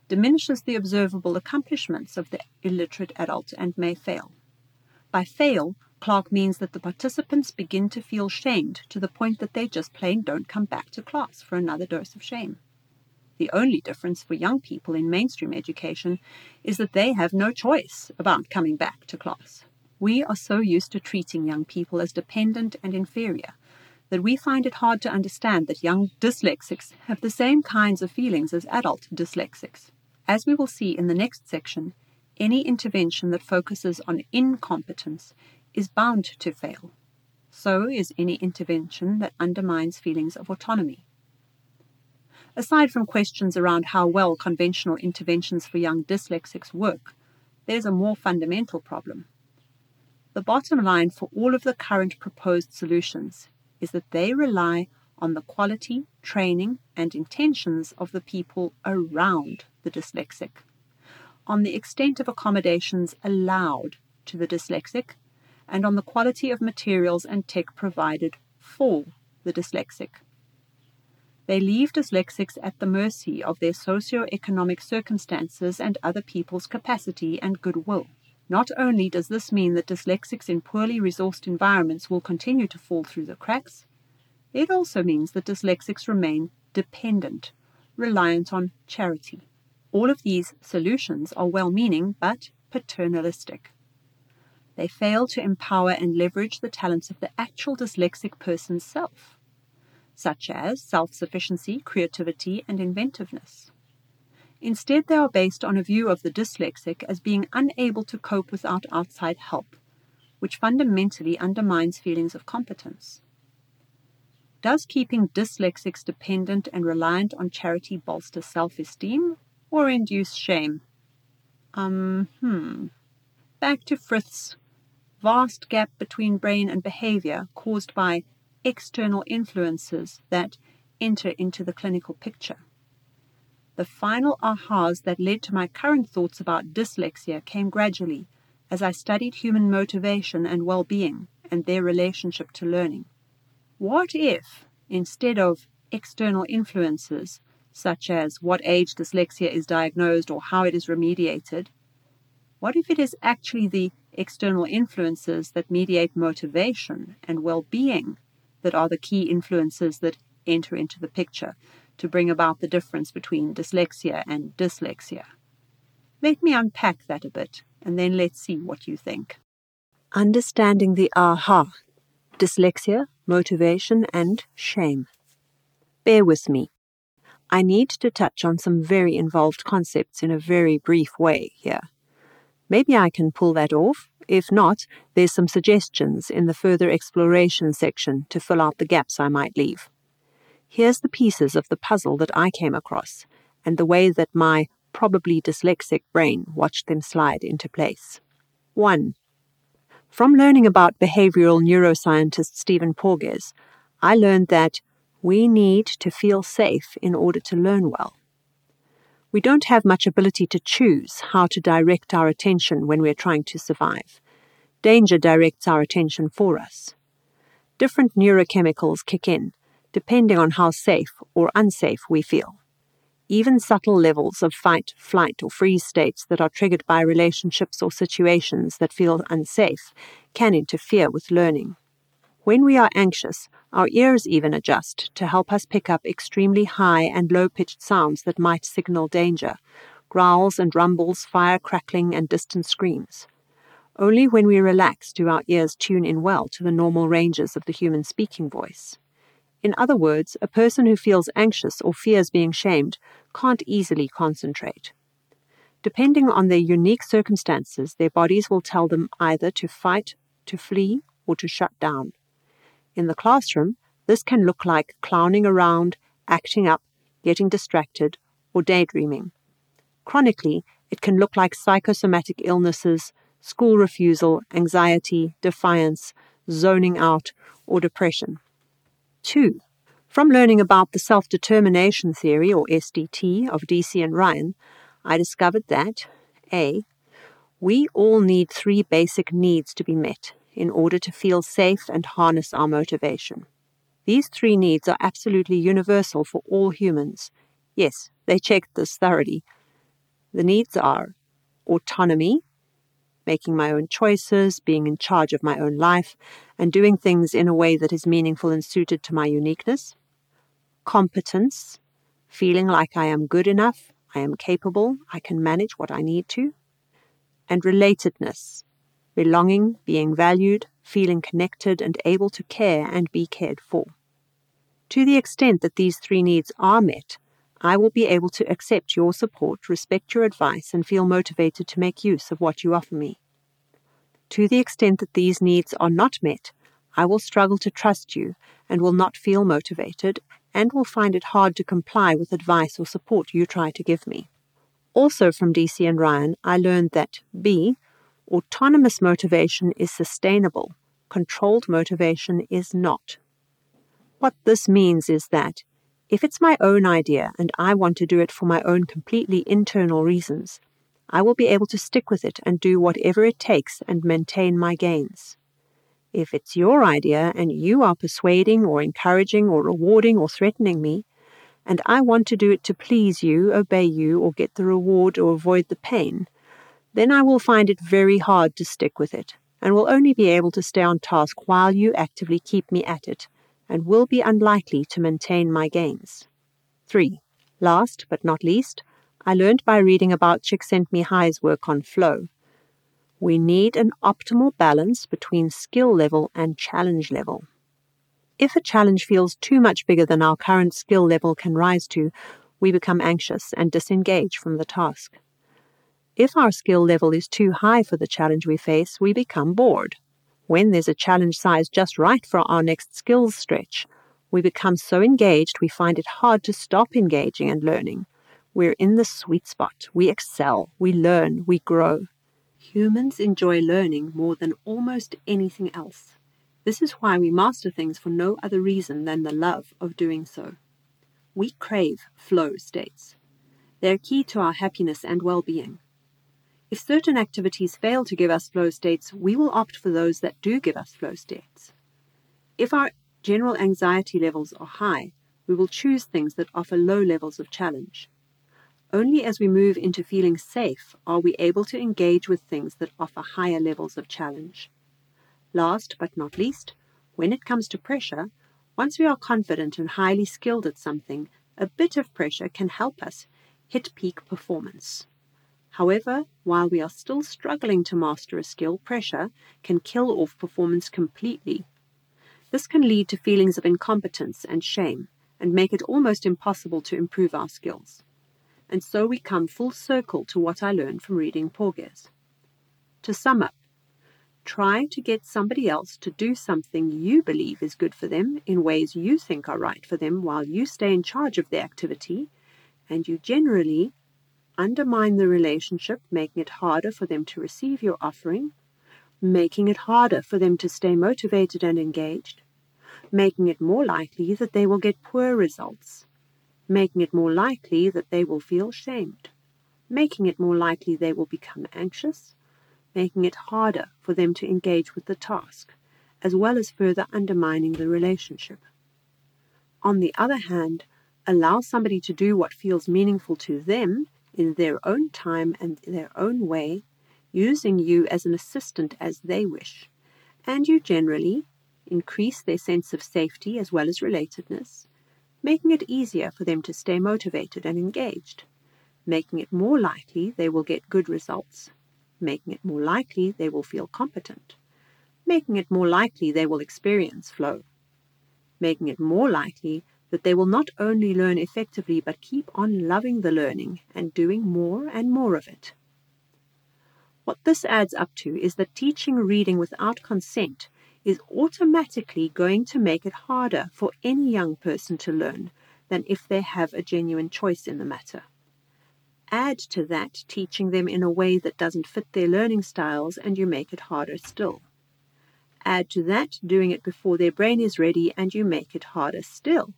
diminishes the observable accomplishments of the illiterate adult, and may fail. By fail, Clark means that the participants begin to feel shamed to the point that they just plain don't come back to class for another dose of shame. The only difference for young people in mainstream education is that they have no choice about coming back to class. We are so used to treating young people as dependent and inferior that we find it hard to understand that young dyslexics have the same kinds of feelings as adult dyslexics. As we will see in the next section, any intervention that focuses on incompetence is bound to fail. So is any intervention that undermines feelings of autonomy. Aside from questions around how well conventional interventions for young dyslexics work, there's a more fundamental problem. The bottom line for all of the current proposed solutions is that they rely on the quality, training, and intentions of the people around the dyslexic, on the extent of accommodations allowed to the dyslexic, and on the quality of materials and tech provided for the dyslexic. They leave dyslexics at the mercy of their socioeconomic circumstances and other people's capacity and goodwill. Not only does this mean that dyslexics in poorly resourced environments will continue to fall through the cracks, it also means that dyslexics remain dependent, reliant on charity. All of these solutions are well-meaning but paternalistic. They fail to empower and leverage the talents of the actual dyslexic person's self, such as self-sufficiency, creativity, and inventiveness. Instead, they are based on a view of the dyslexic as being unable to cope without outside help, which fundamentally undermines feelings of competence. Does keeping dyslexics dependent and reliant on charity bolster self-esteem or induce shame? Um, hmm. Back to Frith's vast gap between brain and behavior caused by external influences that enter into the clinical picture. The final ahas that led to my current thoughts about dyslexia came gradually as I studied human motivation and well-being and their relationship to learning. What if, instead of external influences, such as what age dyslexia is diagnosed or how it is remediated, what if it is actually the external influences that mediate motivation and well-being that are the key influences that enter into the picture to bring about the difference between dyslexia and dyslexia? Let me unpack that a bit, and then let's see what you think. Understanding the aha, dyslexia, motivation, and shame. Bear with me. I need to touch on some very involved concepts in a very brief way here. Maybe I can pull that off. If not, there's some suggestions in the further exploration section to fill out the gaps I might leave. Here's the pieces of the puzzle that I came across, and the way that my probably dyslexic brain watched them slide into place. one. From learning about behavioral neuroscientist Stephen Porges, I learned that we need to feel safe in order to learn well. We don't have much ability to choose how to direct our attention when we're trying to survive. Danger directs our attention for us. Different neurochemicals kick in, depending on how safe or unsafe we feel. Even subtle levels of fight, flight, or freeze states that are triggered by relationships or situations that feel unsafe can interfere with learning. When we are anxious, our ears even adjust to help us pick up extremely high and low-pitched sounds that might signal danger, growls and rumbles, fire crackling, and distant screams. Only when we relax do our ears tune in well to the normal ranges of the human speaking voice. In other words, a person who feels anxious or fears being shamed can't easily concentrate. Depending on their unique circumstances, their bodies will tell them either to fight, to flee, or to shut down. In the classroom, this can look like clowning around, acting up, getting distracted, or daydreaming. Chronically, it can look like psychosomatic illnesses, school refusal, anxiety, defiance, zoning out, or depression. two. From learning about the self-determination theory, or S D T, of Deci and Ryan, I discovered that A. We all need three basic needs to be met in order to feel safe and harness our motivation. These three needs are absolutely universal for all humans. Yes, they checked this thoroughly. The needs are autonomy, making my own choices, being in charge of my own life, and doing things in a way that is meaningful and suited to my uniqueness. Competence, feeling like I am good enough, I am capable, I can manage what I need to. And relatedness, belonging, being valued, feeling connected and able to care and be cared for. To the extent that these three needs are met, I will be able to accept your support, respect your advice, and feel motivated to make use of what you offer me. To the extent that these needs are not met, I will struggle to trust you and will not feel motivated and will find it hard to comply with advice or support you try to give me. Also from Deci and Ryan, I learned that B. Autonomous motivation is sustainable. Controlled motivation is not. What this means is that, if it's my own idea and I want to do it for my own completely internal reasons, I will be able to stick with it and do whatever it takes and maintain my gains. If it's your idea and you are persuading or encouraging or rewarding or threatening me, and I want to do it to please you, obey you, or get the reward or avoid the pain, then I will find it very hard to stick with it, and will only be able to stay on task while you actively keep me at it, and will be unlikely to maintain my gains. three. Last but not least, I learned by reading about Csikszentmihalyi's work on flow. We need an optimal balance between skill level and challenge level. If a challenge feels too much bigger than our current skill level can rise to, we become anxious and disengage from the task. If our skill level is too high for the challenge we face, we become bored. When there's a challenge size just right for our next skills stretch, we become so engaged we find it hard to stop engaging and learning. We're in the sweet spot. We excel. We learn. We grow. Humans enjoy learning more than almost anything else. This is why we master things for no other reason than the love of doing so. We crave flow states. They're key to our happiness and well-being. If certain activities fail to give us flow states, we will opt for those that do give us flow states. If our general anxiety levels are high, we will choose things that offer low levels of challenge. Only as we move into feeling safe are we able to engage with things that offer higher levels of challenge. Last but not least, when it comes to pressure, once we are confident and highly skilled at something, a bit of pressure can help us hit peak performance. However, while we are still struggling to master a skill, pressure can kill off performance completely. This can lead to feelings of incompetence and shame, and make it almost impossible to improve our skills. And so we come full circle to what I learned from reading Porges. To sum up, try to get somebody else to do something you believe is good for them in ways you think are right for them while you stay in charge of the activity, and you generally undermine the relationship, making it harder for them to receive your offering, making it harder for them to stay motivated and engaged, making it more likely that they will get poor results, making it more likely that they will feel shamed, making it more likely they will become anxious, making it harder for them to engage with the task, as well as further undermining the relationship. On the other hand, allow somebody to do what feels meaningful to them in their own time and their own way, using you as an assistant as they wish, and you generally increase their sense of safety as well as relatedness, making it easier for them to stay motivated and engaged, making it more likely they will get good results, making it more likely they will feel competent, making it more likely they will experience flow, making it more likely that they will not only learn effectively but keep on loving the learning and doing more and more of it. What this adds up to is that teaching reading without consent is automatically going to make it harder for any young person to learn than if they have a genuine choice in the matter. Add to that teaching them in a way that doesn't fit their learning styles, and you make it harder still. Add to that doing it before their brain is ready, and you make it harder still.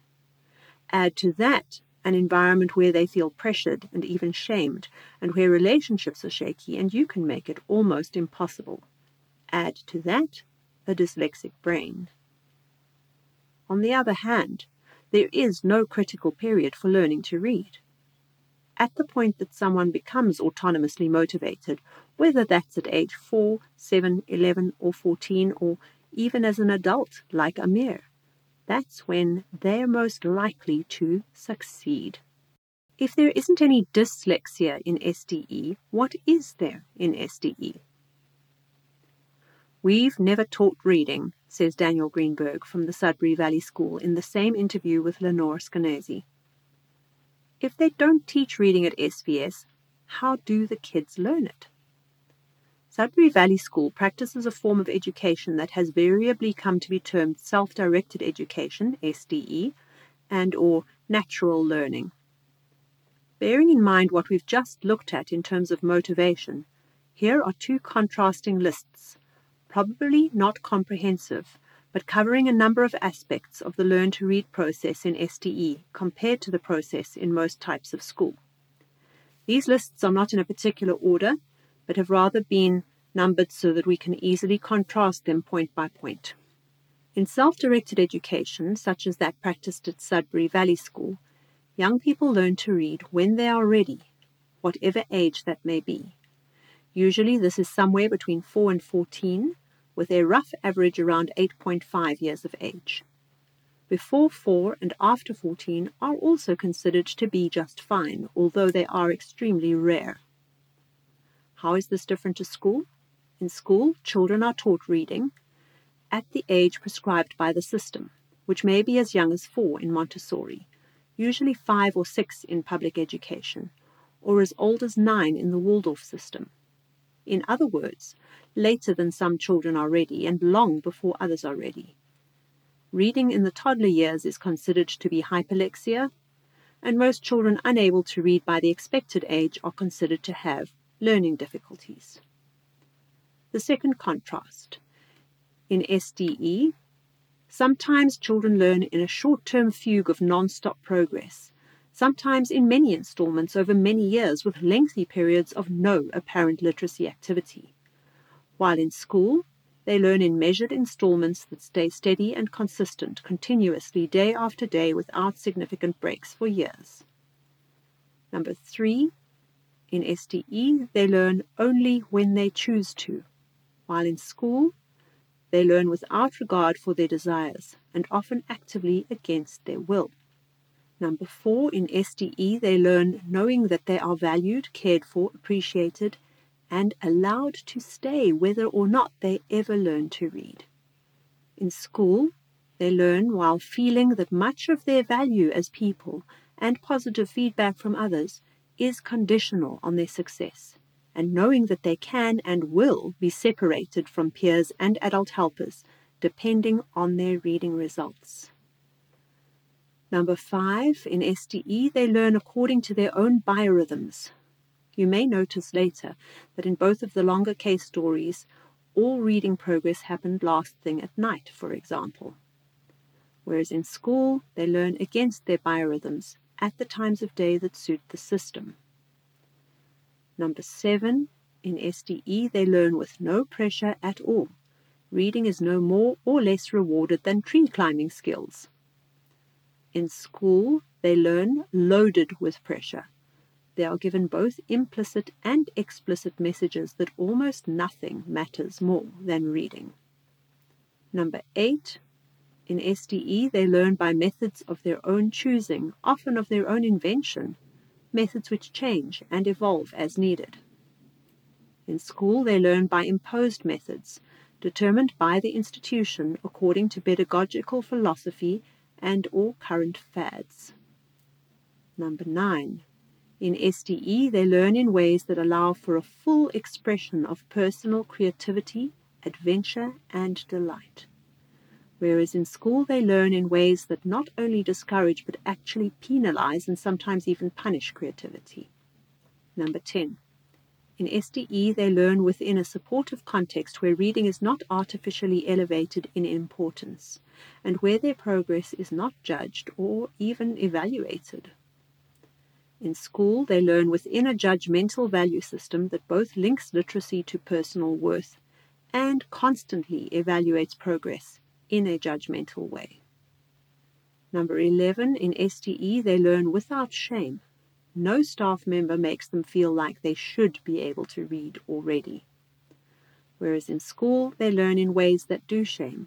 Add to that an environment where they feel pressured and even shamed, and where relationships are shaky, and you can make it almost impossible. Add to that a dyslexic brain. On the other hand, there is no critical period for learning to read. At the point that someone becomes autonomously motivated, whether that's at age four, seven, eleven, or fourteen, or even as an adult like Amir, that's when they're most likely to succeed. If there isn't any dyslexia in S D E, what is there in S D E? "We've never taught reading," says Daniel Greenberg from the Sudbury Valley School in the same interview with Lenore Skenazy. If they don't teach reading at S V S, how do the kids learn it? Sudbury Valley School practices a form of education that has variably come to be termed self-directed education, S D E, and or natural learning. Bearing in mind what we've just looked at in terms of motivation, here are two contrasting lists, probably not comprehensive, but covering a number of aspects of the learn-to-read process in S D E compared to the process in most types of school. These lists are not in a particular order, but have rather been numbered so that we can easily contrast them point by point. In self-directed education, such as that practiced at Sudbury Valley School, young people learn to read when they are ready, whatever age that may be. Usually this is somewhere between four and fourteen, with a rough average around eight point five years of age. Before four and after fourteen are also considered to be just fine, although they are extremely rare. How is this different to school? In school, children are taught reading at the age prescribed by the system, which may be as young as four in Montessori, usually five or six in public education, or as old as nine in the Waldorf system. In other words, later than some children are ready and long before others are ready. Reading in the toddler years is considered to be hyperlexia, and most children unable to read by the expected age are considered to have learning difficulties. The second contrast. In S D E, sometimes children learn in a short-term fugue of non-stop progress, sometimes in many installments over many years with lengthy periods of no apparent literacy activity. While in school, they learn in measured installments that stay steady and consistent continuously day after day without significant breaks for years. Number three, in S D E, they learn only when they choose to, while in school, they learn without regard for their desires and often actively against their will. Number four, in S D E, they learn knowing that they are valued, cared for, appreciated, and allowed to stay whether or not they ever learn to read. In school, they learn while feeling that much of their value as people and positive feedback from others is conditional on their success, and knowing that they can and will be separated from peers and adult helpers depending on their reading results. Number five, in S D E, they learn according to their own biorhythms. You may notice later that in both of the longer case stories, all reading progress happened last thing at night, for example. Whereas in school, they learn against their biorhythms at the times of day that suit the system. Number seven, in S D E, they learn with no pressure at all. Reading is no more or less rewarded than tree climbing skills. In school, they learn loaded with pressure. They are given both implicit and explicit messages that almost nothing matters more than reading. Number eight, in S D E, they learn by methods of their own choosing, often of their own invention, methods which change and evolve as needed. In school, they learn by imposed methods, determined by the institution according to pedagogical philosophy and all current fads. Number nine. In S D E, they learn in ways that allow for a full expression of personal creativity, adventure, and delight. Whereas in school, they learn in ways that not only discourage but actually penalize and sometimes even punish creativity. Number ten. In S D E, they learn within a supportive context where reading is not artificially elevated in importance, and where their progress is not judged or even evaluated. In school, they learn within a judgmental value system that both links literacy to personal worth and constantly evaluates progress in a judgmental way. Number eleven, in S D E, they learn without shame. No staff member makes them feel like they should be able to read already. Whereas in school, they learn in ways that do shame.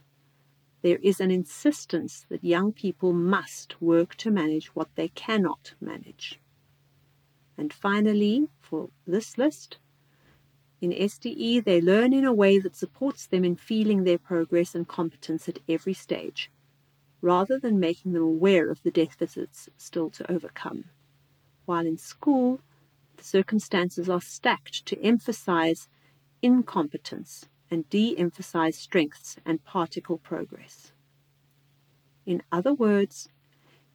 There is an insistence that young people must work to manage what they cannot manage. And finally, for this list, in S D E, they learn in a way that supports them in feeling their progress and competence at every stage, rather than making them aware of the deficits still to overcome. While in school, the circumstances are stacked to emphasize incompetence and de-emphasize strengths and particle progress. In other words,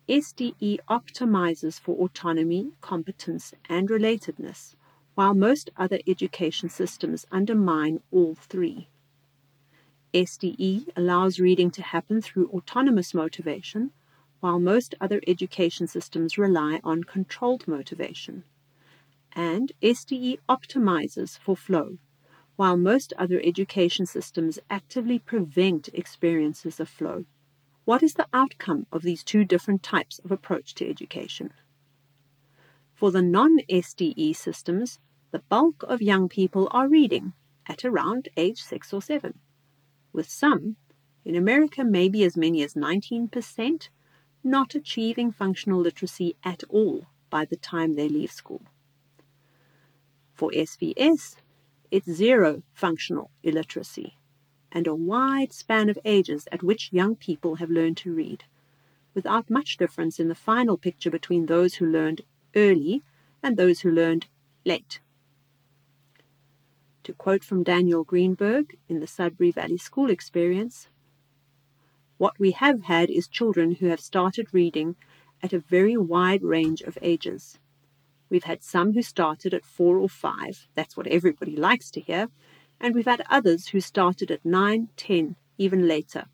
S D E optimizes for autonomy, competence, and relatedness, while most other education systems undermine all three. S D E allows reading to happen through autonomous motivation, while most other education systems rely on controlled motivation. And S D E optimizes for flow, while most other education systems actively prevent experiences of flow. What is the outcome of these two different types of approach to education? For the non-S D E systems, the bulk of young people are reading at around age six or seven, with some, in America maybe as many as nineteen percent, not achieving functional literacy at all by the time they leave school. For S V S, it's zero functional illiteracy, and a wide span of ages at which young people have learned to read, without much difference in the final picture between those who learned early and those who learned late. To quote from Daniel Greenberg in the Sudbury Valley School experience, "What we have had is children who have started reading at a very wide range of ages. We've had some who started at four or five, that's what everybody likes to hear, and we've had others who started at nine, ten, even later.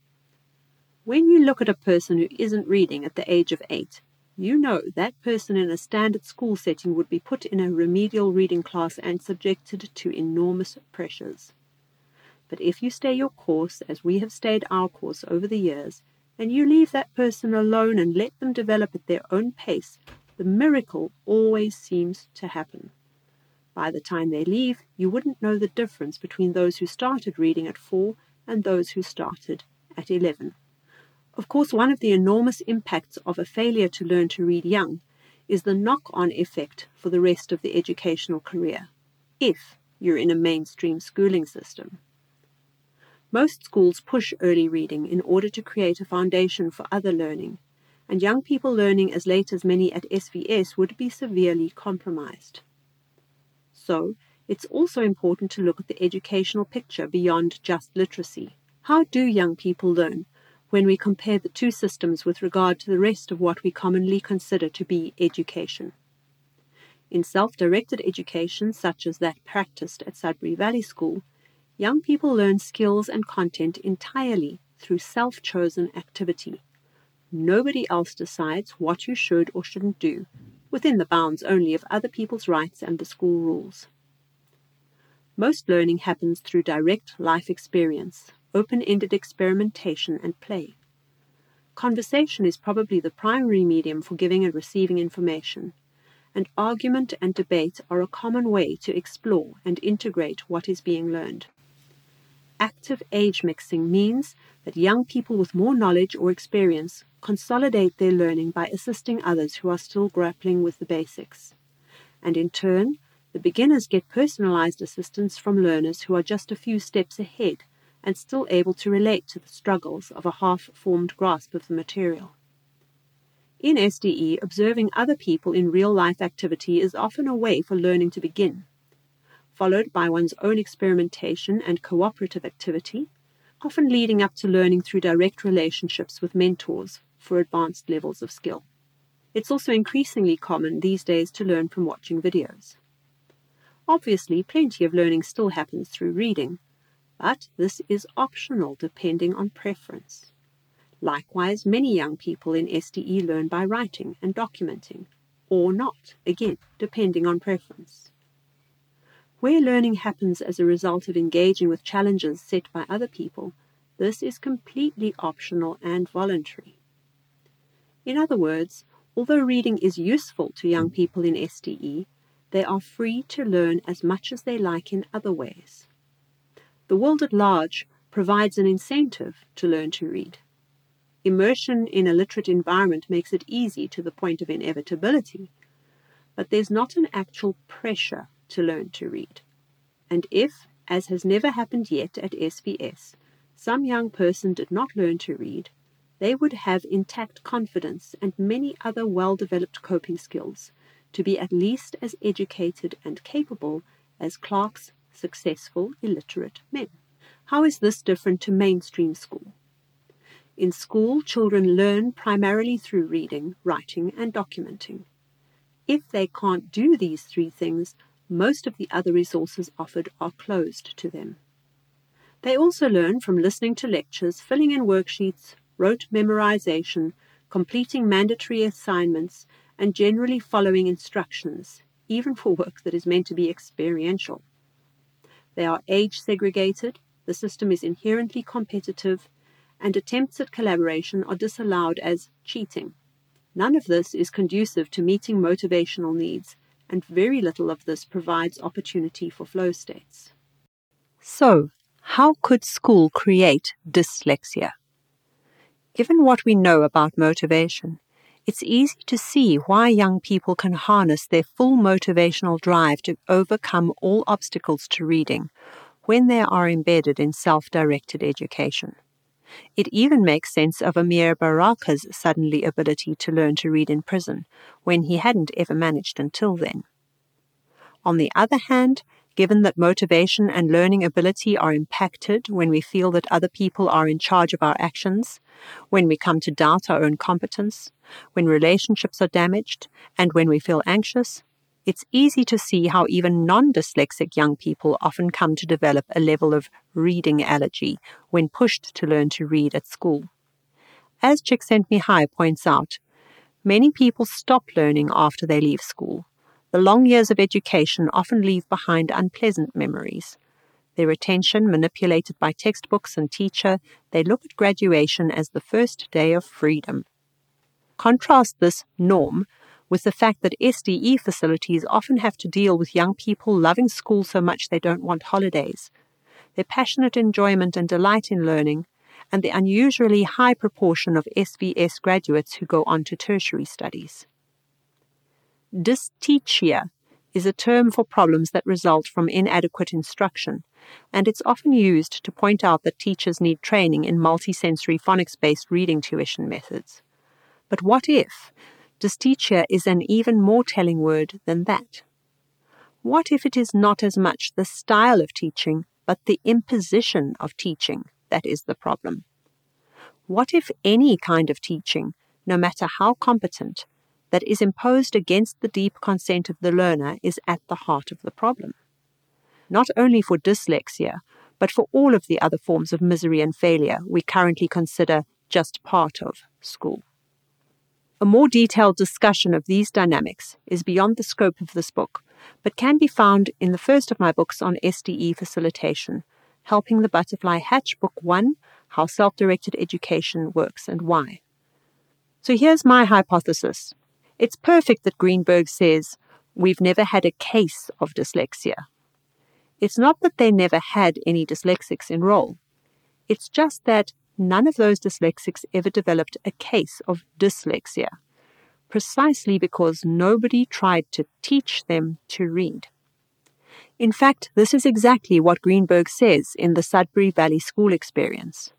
When you look at a person who isn't reading at the age of eight, you know that person in a standard school setting would be put in a remedial reading class and subjected to enormous pressures. But if you stay your course, as we have stayed our course over the years, and you leave that person alone and let them develop at their own pace, the miracle always seems to happen. By the time they leave, you wouldn't know the difference between those who started reading at four and those who started at eleven. Of course, one of the enormous impacts of a failure to learn to read young is the knock-on effect for the rest of the educational career, if you're in a mainstream schooling system. Most schools push early reading in order to create a foundation for other learning, and young people learning as late as many at S V S would be severely compromised. So, it's also important to look at the educational picture beyond just literacy. How do young people learn when we compare the two systems with regard to the rest of what we commonly consider to be education? In self-directed education, such as that practiced at Sudbury Valley School, young people learn skills and content entirely through self-chosen activity. Nobody else decides what you should or shouldn't do, within the bounds only of other people's rights and the school rules. Most learning happens through direct life experience, open-ended experimentation and play. Conversation is probably the primary medium for giving and receiving information, and argument and debate are a common way to explore and integrate what is being learned. Active age mixing means that young people with more knowledge or experience consolidate their learning by assisting others who are still grappling with the basics. And in turn, the beginners get personalized assistance from learners who are just a few steps ahead and still able to relate to the struggles of a half-formed grasp of the material. In S D E, observing other people in real-life activity is often a way for learning to begin, followed by one's own experimentation and cooperative activity, often leading up to learning through direct relationships with mentors for advanced levels of skill. It's also increasingly common these days to learn from watching videos. Obviously, plenty of learning still happens through reading, but this is optional depending on preference. Likewise, many young people in S D E learn by writing and documenting, or not, again, depending on preference. Where learning happens as a result of engaging with challenges set by other people, this is completely optional and voluntary. In other words, although reading is useful to young people in S D E, they are free to learn as much as they like in other ways. The world at large provides an incentive to learn to read. Immersion in a literate environment makes it easy to the point of inevitability, but there's not an actual pressure to learn to read. And if, as has never happened yet at S V S, some young person did not learn to read, they would have intact confidence and many other well-developed coping skills to be at least as educated and capable as Clark's successful illiterate men. How is this different to mainstream school? In school, children learn primarily through reading, writing, and documenting. If they can't do these three things, most of the other resources offered are closed to them. They also learn from listening to lectures, filling in worksheets, rote memorization, completing mandatory assignments, and generally following instructions, even for work that is meant to be experiential. They are age segregated, the system is inherently competitive, and attempts at collaboration are disallowed as cheating. None of this is conducive to meeting motivational needs, and very little of this provides opportunity for flow states. So, how could school create dyslexia? Given what we know about motivation, it's easy to see why young people can harness their full motivational drive to overcome all obstacles to reading when they are embedded in self-directed education. It even makes sense of Amir Baraka's suddenly ability to learn to read in prison, when he hadn't ever managed until then. On the other hand, given that motivation and learning ability are impacted when we feel that other people are in charge of our actions, when we come to doubt our own competence, when relationships are damaged, and when we feel anxious, it's easy to see how even non-dyslexic young people often come to develop a level of reading allergy when pushed to learn to read at school. As Csikszentmihalyi points out, many people stop learning after they leave school. The long years of education often leave behind unpleasant memories. Their attention manipulated by textbooks and teacher, they look at graduation as the first day of freedom. Contrast this norm with the fact that S D E facilities often have to deal with young people loving school so much they don't want holidays, their passionate enjoyment and delight in learning, and the unusually high proportion of S V S graduates who go on to tertiary studies. Dysteachia is a term for problems that result from inadequate instruction, and it's often used to point out that teachers need training in multisensory phonics-based reading tuition methods. But what if dysteachia is an even more telling word than that? What if it is not as much the style of teaching, but the imposition of teaching that is the problem? What if any kind of teaching, no matter how competent, that is imposed against the deep consent of the learner is at the heart of the problem? Not only for dyslexia, but for all of the other forms of misery and failure we currently consider just part of school. A more detailed discussion of these dynamics is beyond the scope of this book, but can be found in the first of my books on S D E facilitation, Helping the Butterfly Hatch, Book one, How Self-Directed Education Works and Why. So here's my hypothesis. It's perfect that Greenberg says, we've never had a case of dyslexia. It's not that they never had any dyslexics enroll. It's just that none of those dyslexics ever developed a case of dyslexia, precisely because nobody tried to teach them to read. In fact, this is exactly what Greenberg says in the Sudbury Valley School experience.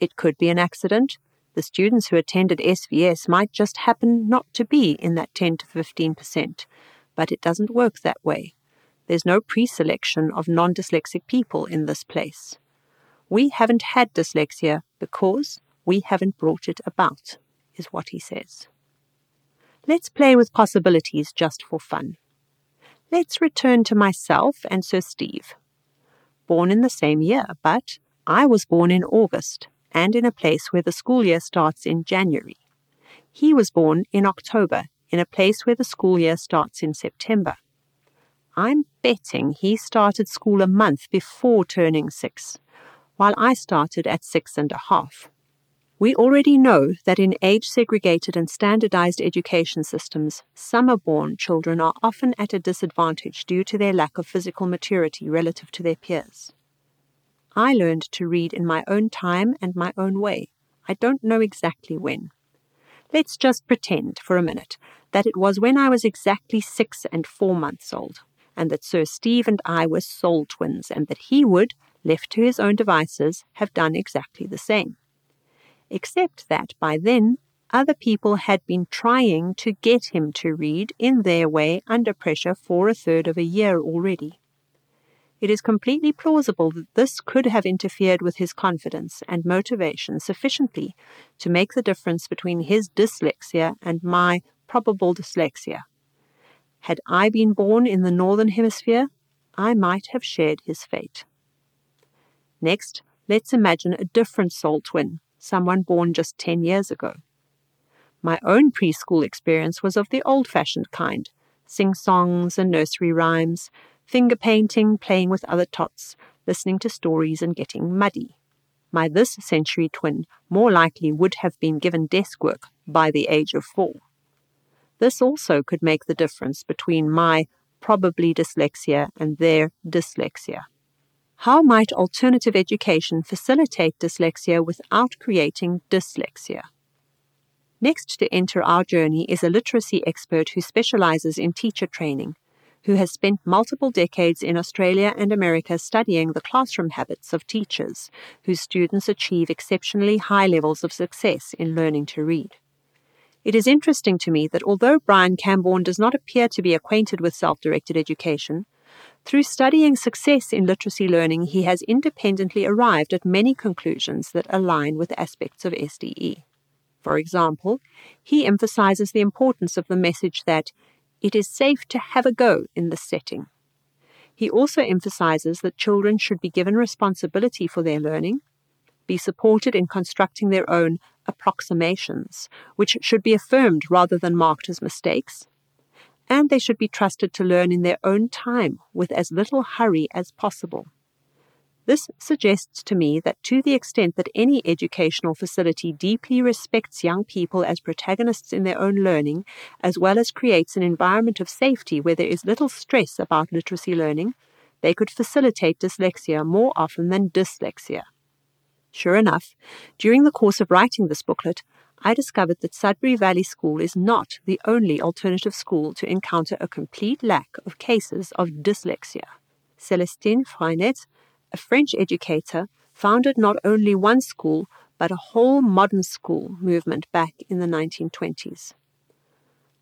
It could be an accident. The students who attended S V S might just happen not to be in that ten to fifteen percent, but it doesn't work that way. There's no pre-selection of non-dyslexic people in this place. We haven't had dyslexia because we haven't brought it about, is what he says. Let's play with possibilities just for fun. Let's return to myself and Sir Steve. Born in the same year, but I was born in August, and in a place where the school year starts in January. He was born in October, in a place where the school year starts in September. I'm betting he started school a month before turning six, while I started at six and a half. We already know that in age-segregated and standardized education systems, summer-born children are often at a disadvantage due to their lack of physical maturity relative to their peers. I learned to read in my own time and my own way. I don't know exactly when. Let's just pretend for a minute that it was when I was exactly six and four months old, and that Sir Steve and I were soul twins, and that he would, left to his own devices, have done exactly the same. Except that by then, other people had been trying to get him to read in their way under pressure for a third of a year already. It is completely plausible that this could have interfered with his confidence and motivation sufficiently to make the difference between his dyslexia and my probable dyslexia. Had I been born in the Northern Hemisphere, I might have shared his fate. Next, let's imagine a different soul twin, someone born just ten years ago. My own preschool experience was of the old-fashioned kind, sing-songs and nursery rhymes, finger-painting, playing with other tots, listening to stories and getting muddy. My this-century twin more likely would have been given desk work by the age of four. This also could make the difference between my probably dyslexia and their dyslexia. How might alternative education facilitate dyslexia without creating dyslexia? Next to enter our journey is a literacy expert who specializes in teacher training, who has spent multiple decades in Australia and America studying the classroom habits of teachers, whose students achieve exceptionally high levels of success in learning to read. It is interesting to me that although Brian Camborne does not appear to be acquainted with self-directed education, through studying success in literacy learning, he has independently arrived at many conclusions that align with aspects of S D E. For example, he emphasizes the importance of the message that it is safe to have a go in this setting. He also emphasizes that children should be given responsibility for their learning, be supported in constructing their own approximations, which should be affirmed rather than marked as mistakes, and they should be trusted to learn in their own time with as little hurry as possible. This suggests to me that to the extent that any educational facility deeply respects young people as protagonists in their own learning, as well as creates an environment of safety where there is little stress about literacy learning, they could facilitate dyslexia more often than dyslexia. Sure enough, during the course of writing this booklet, I discovered that Sudbury Valley School is not the only alternative school to encounter a complete lack of cases of dyslexia. Celestine Freinet, a French educator, founded not only one school, but a whole modern school movement back in the nineteen twenties.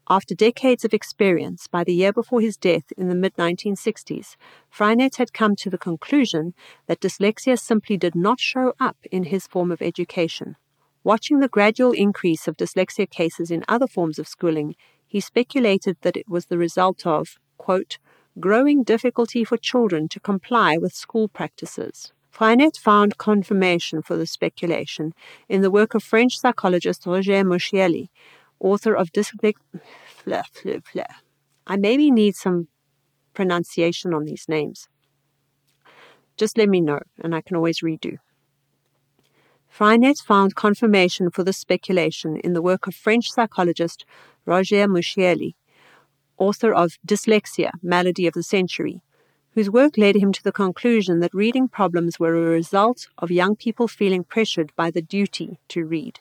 After decades of experience, by the year before his death in the mid nineteen sixties, Freinet had come to the conclusion that dyslexia simply did not show up in his form of education. Watching the gradual increase of dyslexia cases in other forms of schooling, he speculated that it was the result of, quote, growing difficulty for children to comply with school practices. Freinet found confirmation for the speculation in the work of French psychologist Roger Mucchielli, author of Dyslexia. I maybe need some pronunciation on these names. Just let me know, and I can always redo. Freinet found confirmation for this speculation in the work of French psychologist Roger Mucchielli, author of Dyslexia, Malady of the Century, whose work led him to the conclusion that reading problems were a result of young people feeling pressured by the duty to read.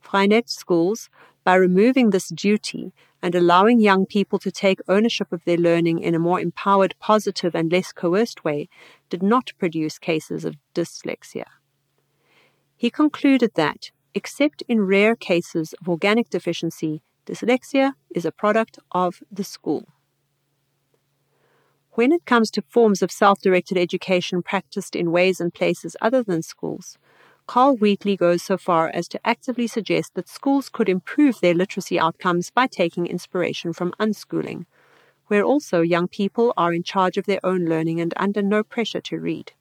Freinet schools, by removing this duty and allowing young people to take ownership of their learning in a more empowered, positive, and less coerced way, did not produce cases of dyslexia. He concluded that, except in rare cases of organic deficiency, dyslexia is a product of the school. When it comes to forms of self-directed education practiced in ways and places other than schools, Carl Wheatley goes so far as to actively suggest that schools could improve their literacy outcomes by taking inspiration from unschooling, where also young people are in charge of their own learning and under no pressure to read.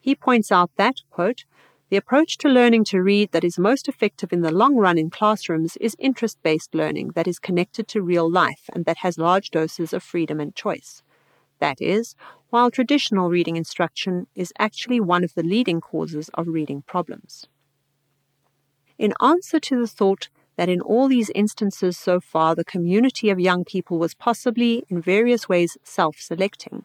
He points out that, quote, the approach to learning to read that is most effective in the long run in classrooms is interest-based learning that is connected to real life and that has large doses of freedom and choice. That is, while traditional reading instruction is actually one of the leading causes of reading problems. In answer to the thought that in all these instances so far the community of young people was possibly in various ways self-selecting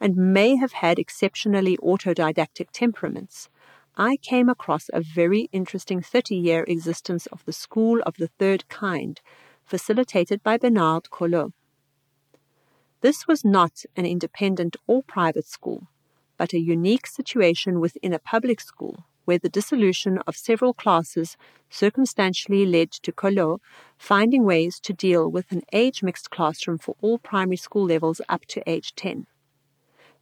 and may have had exceptionally autodidactic temperaments, I came across a very interesting thirty-year existence of the School of the Third Kind, facilitated by Bernard Collot. This was not an independent or private school, but a unique situation within a public school where the dissolution of several classes circumstantially led to Collot finding ways to deal with an age-mixed classroom for all primary school levels up to age ten.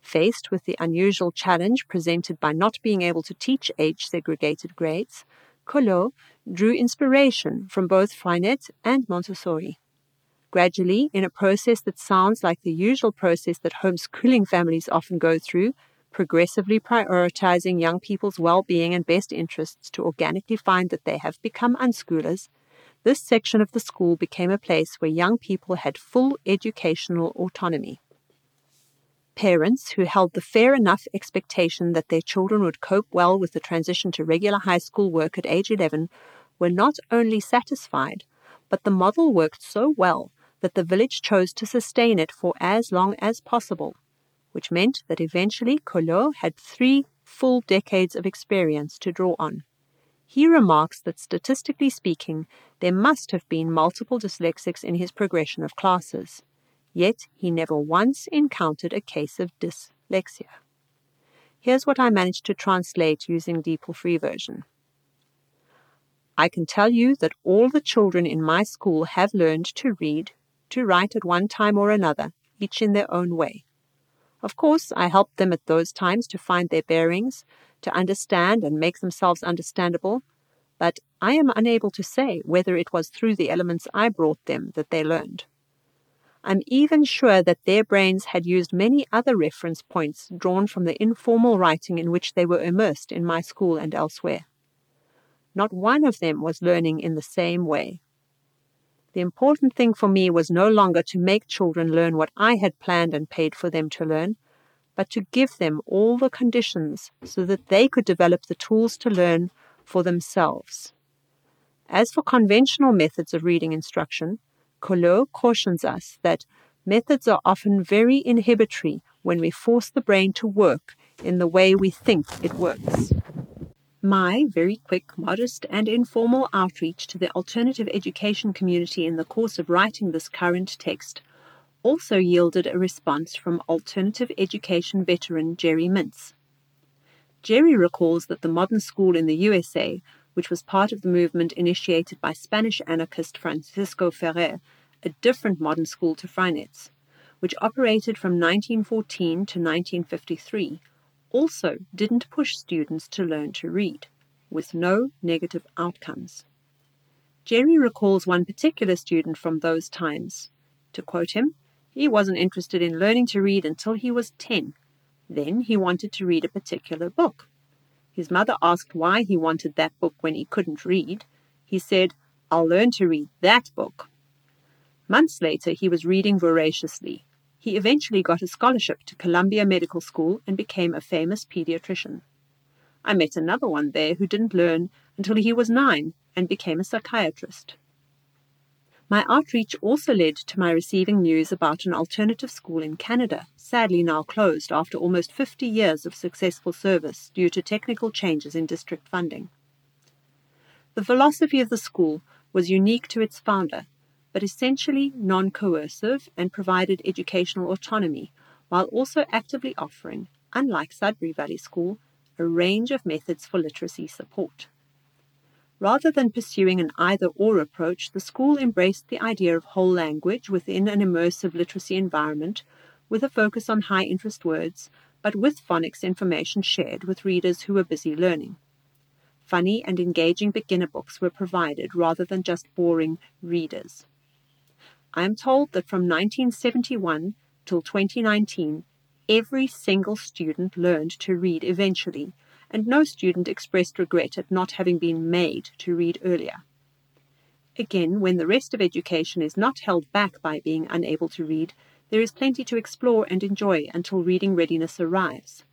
Faced with the unusual challenge presented by not being able to teach age-segregated grades, Collot drew inspiration from both Freinet and Montessori. Gradually, in a process that sounds like the usual process that homeschooling families often go through, progressively prioritizing young people's well-being and best interests to organically find that they have become unschoolers, this section of the school became a place where young people had full educational autonomy. Parents who held the fair enough expectation that their children would cope well with the transition to regular high school work at age eleven were not only satisfied, but the model worked so well that the village chose to sustain it for as long as possible, which meant that eventually Collot had three full decades of experience to draw on. He remarks that statistically speaking, there must have been multiple dyslexics in his progression of classes. Yet he never once encountered a case of dyslexia. Here's what I managed to translate using DeepL Free version. I can tell you that all the children in my school have learned to read, to write at one time or another, each in their own way. Of course, I helped them at those times to find their bearings, to understand and make themselves understandable, but I am unable to say whether it was through the elements I brought them that they learned. I'm even sure that their brains had used many other reference points drawn from the informal writing in which they were immersed in my school and elsewhere. Not one of them was learning in the same way. The important thing for me was no longer to make children learn what I had planned and paid for them to learn, but to give them all the conditions so that they could develop the tools to learn for themselves. As for conventional methods of reading instruction, Collot cautions us that methods are often very inhibitory when we force the brain to work in the way we think it works. My very quick, modest, and informal outreach to the alternative education community in the course of writing this current text also yielded a response from alternative education veteran Jerry Mintz. Jerry recalls that the modern school in the U S A, which was part of the movement initiated by Spanish anarchist Francisco Ferrer, a different modern school to Freinet's, which operated from nineteen fourteen to nineteen fifty-three, also didn't push students to learn to read, with no negative outcomes. Jerry recalls one particular student from those times. To quote him, he wasn't interested in learning to read until he was ten. Then he wanted to read a particular book. His mother asked why he wanted that book when he couldn't read. He said, "I'll learn to read that book." Months later, he was reading voraciously. He eventually got a scholarship to Columbia Medical School and became a famous pediatrician. I met another one there who didn't learn until he was nine and became a psychiatrist. My outreach also led to my receiving news about an alternative school in Canada, sadly now closed after almost fifty years of successful service due to technical changes in district funding. The philosophy of the school was unique to its founder, but essentially non-coercive and provided educational autonomy, while also actively offering, unlike Sudbury Valley School, a range of methods for literacy support. Rather than pursuing an either-or approach, the school embraced the idea of whole language within an immersive literacy environment with a focus on high-interest words, but with phonics information shared with readers who were busy learning. Funny and engaging beginner books were provided rather than just boring readers. I am told that from nineteen seventy-one till twenty nineteen, every single student learned to read eventually, and no student expressed regret at not having been made to read earlier. Again, when the rest of education is not held back by being unable to read, there is plenty to explore and enjoy until reading readiness arrives.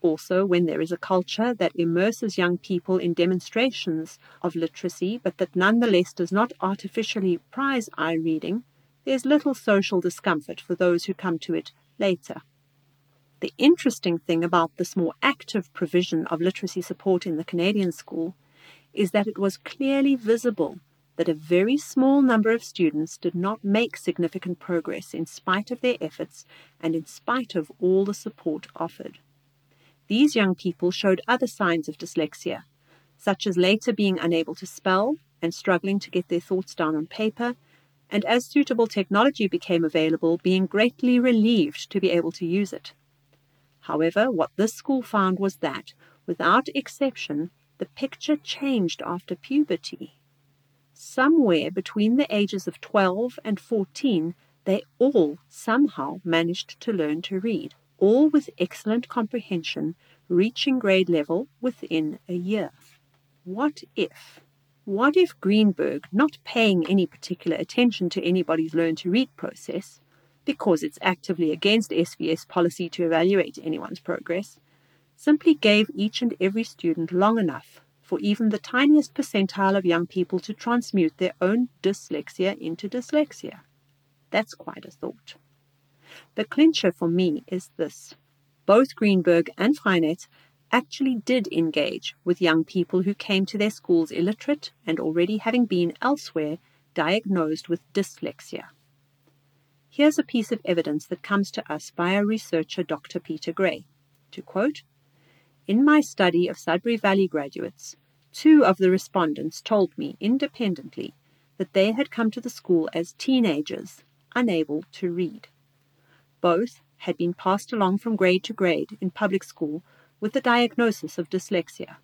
Also, when there is a culture that immerses young people in demonstrations of literacy, but that nonetheless does not artificially prize eye reading, there is little social discomfort for those who come to it later. The interesting thing about this more active provision of literacy support in the Canadian school is that it was clearly visible that a very small number of students did not make significant progress in spite of their efforts and in spite of all the support offered. These young people showed other signs of dyslexia, such as later being unable to spell and struggling to get their thoughts down on paper, and as suitable technology became available, being greatly relieved to be able to use it. However, what this school found was that, without exception, the picture changed after puberty. Somewhere between the ages of twelve and fourteen, they all somehow managed to learn to read, all with excellent comprehension, reaching grade level within a year. What if? What if Greenberg, not paying any particular attention to anybody's learn-to-read process, because it's actively against S V S policy to evaluate anyone's progress, simply gave each and every student long enough for even the tiniest percentile of young people to transmute their own dyslexia into dyslexia? That's quite a thought. The clincher for me is this. Both Greenberg and Freinet actually did engage with young people who came to their schools illiterate and already having been elsewhere diagnosed with dyslexia. Here's a piece of evidence that comes to us via researcher Doctor Peter Gray. To quote, "In my study of Sudbury Valley graduates, two of the respondents told me independently that they had come to the school as teenagers, unable to read. Both had been passed along from grade to grade in public school with a diagnosis of dyslexia.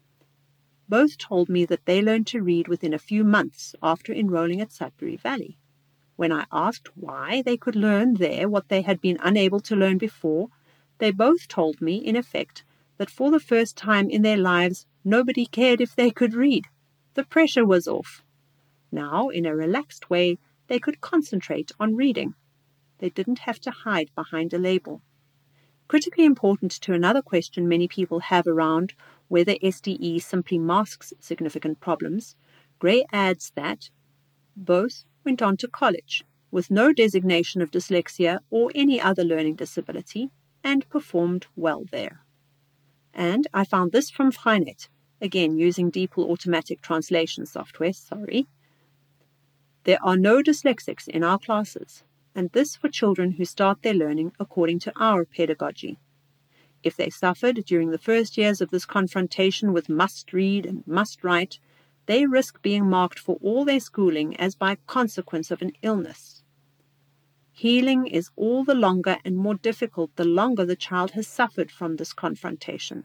Both told me that they learned to read within a few months after enrolling at Sudbury Valley. When I asked why they could learn there what they had been unable to learn before, they both told me, in effect, that for the first time in their lives, nobody cared if they could read. The pressure was off. Now, in a relaxed way, they could concentrate on reading. They didn't have to hide behind a label." Critically important to another question many people have around whether S D E simply masks significant problems, Gray adds that both went on to college with no designation of dyslexia or any other learning disability and performed well there. And I found this from Freinet, again using DeepL automatic translation software, sorry. "There are no dyslexics in our classes, and this for children who start their learning according to our pedagogy. If they suffered during the first years of this confrontation with must-read and must-write, they risk being marked for all their schooling as by consequence of an illness. Healing is all the longer and more difficult the longer the child has suffered from this confrontation.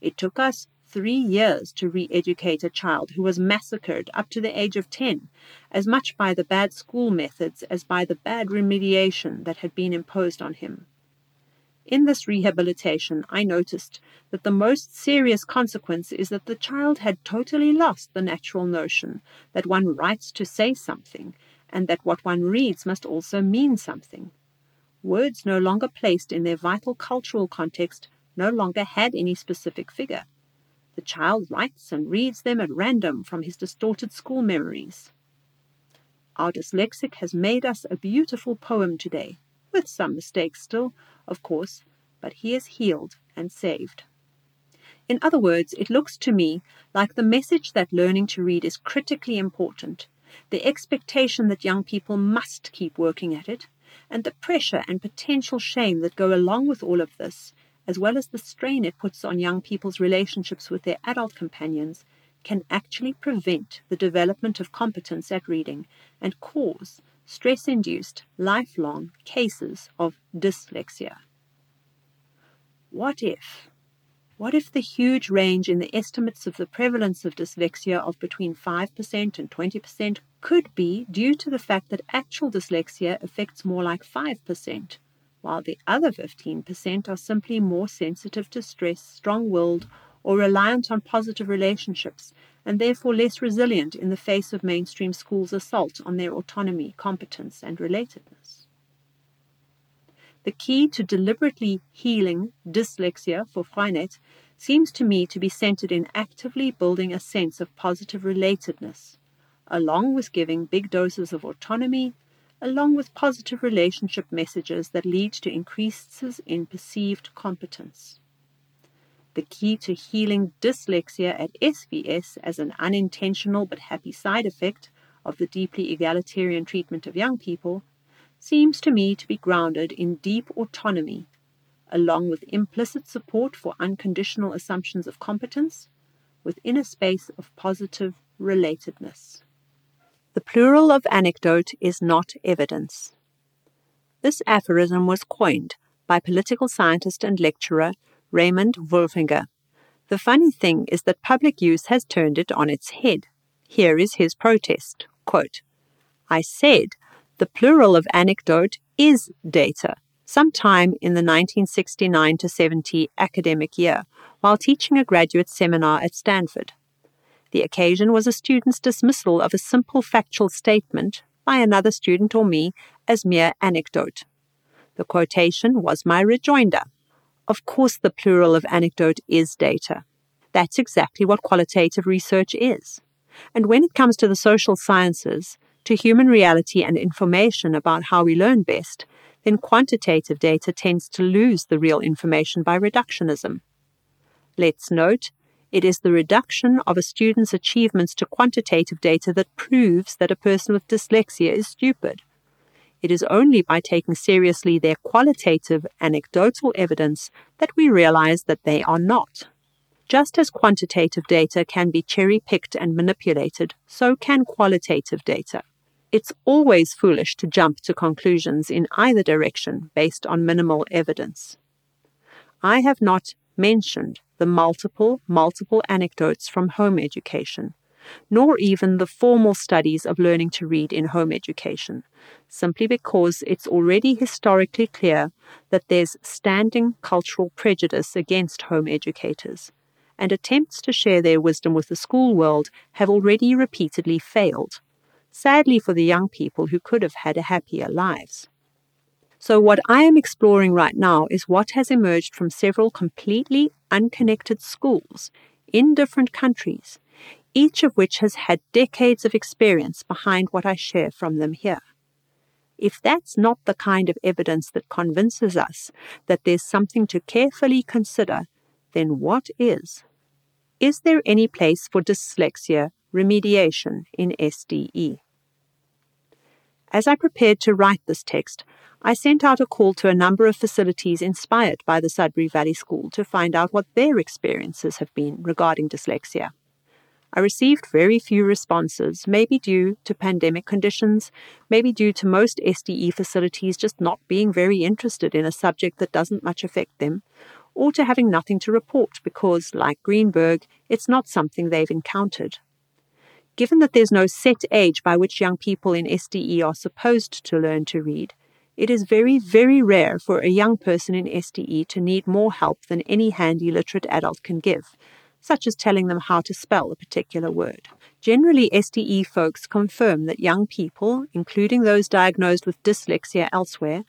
It took us three years to re-educate a child who was massacred up to the age of ten, as much by the bad school methods as by the bad remediation that had been imposed on him. In this rehabilitation, I noticed that the most serious consequence is that the child had totally lost the natural notion that one writes to say something, and that what one reads must also mean something. Words no longer placed in their vital cultural context no longer had any specific figure. The child writes and reads them at random from his distorted school memories. Our dyslexic has made us a beautiful poem today, with some mistakes still, of course, but he is healed and saved." In other words, it looks to me like the message that learning to read is critically important, the expectation that young people must keep working at it, and the pressure and potential shame that go along with all of this, as well as the strain it puts on young people's relationships with their adult companions, can actually prevent the development of competence at reading and cause stress-induced, lifelong cases of dyslexia. What if? What if the huge range in the estimates of the prevalence of dyslexia of between five percent and twenty percent could be due to the fact that actual dyslexia affects more like five percent? While the other fifteen percent are simply more sensitive to stress, strong-willed, or reliant on positive relationships, and therefore less resilient in the face of mainstream schools' assault on their autonomy, competence, and relatedness. The key to deliberately healing dyslexia for Freinet seems to me to be centered in actively building a sense of positive relatedness, along with giving big doses of autonomy, along with positive relationship messages that lead to increases in perceived competence. The key to healing dyslexia at S V S as an unintentional but happy side effect of the deeply egalitarian treatment of young people seems to me to be grounded in deep autonomy, along with implicit support for unconditional assumptions of competence within a space of positive relatedness. The plural of anecdote is not evidence. This aphorism was coined by political scientist and lecturer Raymond Wolfinger. The funny thing is that public use has turned it on its head. Here is his protest, quote, "I said the plural of anecdote is data, sometime in the nineteen sixty-nine to seventy academic year while teaching a graduate seminar at Stanford. The occasion was a student's dismissal of a simple factual statement by another student or me as mere anecdote. The quotation was my rejoinder. Of course the plural of anecdote is data. That's exactly what qualitative research is. And when it comes to the social sciences, to human reality and information about how we learn best, then quantitative data tends to lose the real information by reductionism. Let's note, it is the reduction of a student's achievements to quantitative data that proves that a person with dyslexia is stupid. It is only by taking seriously their qualitative anecdotal evidence that we realize that they are not. Just as quantitative data can be cherry-picked and manipulated, so can qualitative data. It's always foolish to jump to conclusions in either direction based on minimal evidence. I have not mentioned the multiple, multiple anecdotes from home education, nor even the formal studies of learning to read in home education, simply because it's already historically clear that there's standing cultural prejudice against home educators, and attempts to share their wisdom with the school world have already repeatedly failed, sadly for the young people who could have had a happier lives. So what I am exploring right now is what has emerged from several completely unconnected schools in different countries, each of which has had decades of experience behind what I share from them here. If that's not the kind of evidence that convinces us that there's something to carefully consider, then what is? Is there any place for dyslexia remediation in S D E? As I prepared to write this text, I sent out a call to a number of facilities inspired by the Sudbury Valley School to find out what their experiences have been regarding dyslexia. I received very few responses, maybe due to pandemic conditions, maybe due to most S D E facilities just not being very interested in a subject that doesn't much affect them, or to having nothing to report because, like Greenberg, it's not something they've encountered. Given that there's no set age by which young people in S D E are supposed to learn to read, it is very, very rare for a young person in S D E to need more help than any handy literate adult can give, such as telling them how to spell a particular word. Generally, S D E folks confirm that young people, including those diagnosed with dyslexia elsewhere,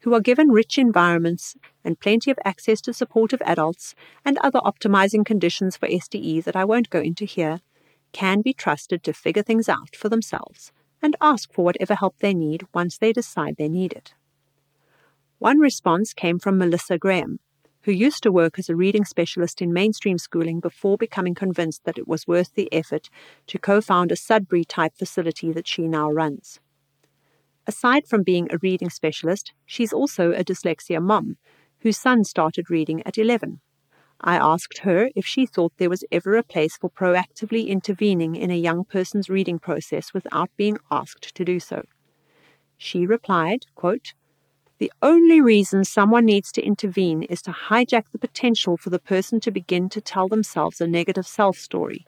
who are given rich environments and plenty of access to supportive adults and other optimizing conditions for S D E that I won't go into here, can be trusted to figure things out for themselves and ask for whatever help they need once they decide they need it. One response came from Melissa Graham, who used to work as a reading specialist in mainstream schooling before becoming convinced that it was worth the effort to co-found a Sudbury-type facility that she now runs. Aside from being a reading specialist, she's also a dyslexia mum, whose son started reading at eleven. I asked her if she thought there was ever a place for proactively intervening in a young person's reading process without being asked to do so. She replied, quote, "The only reason someone needs to intervene is to hijack the potential for the person to begin to tell themselves a negative self-story.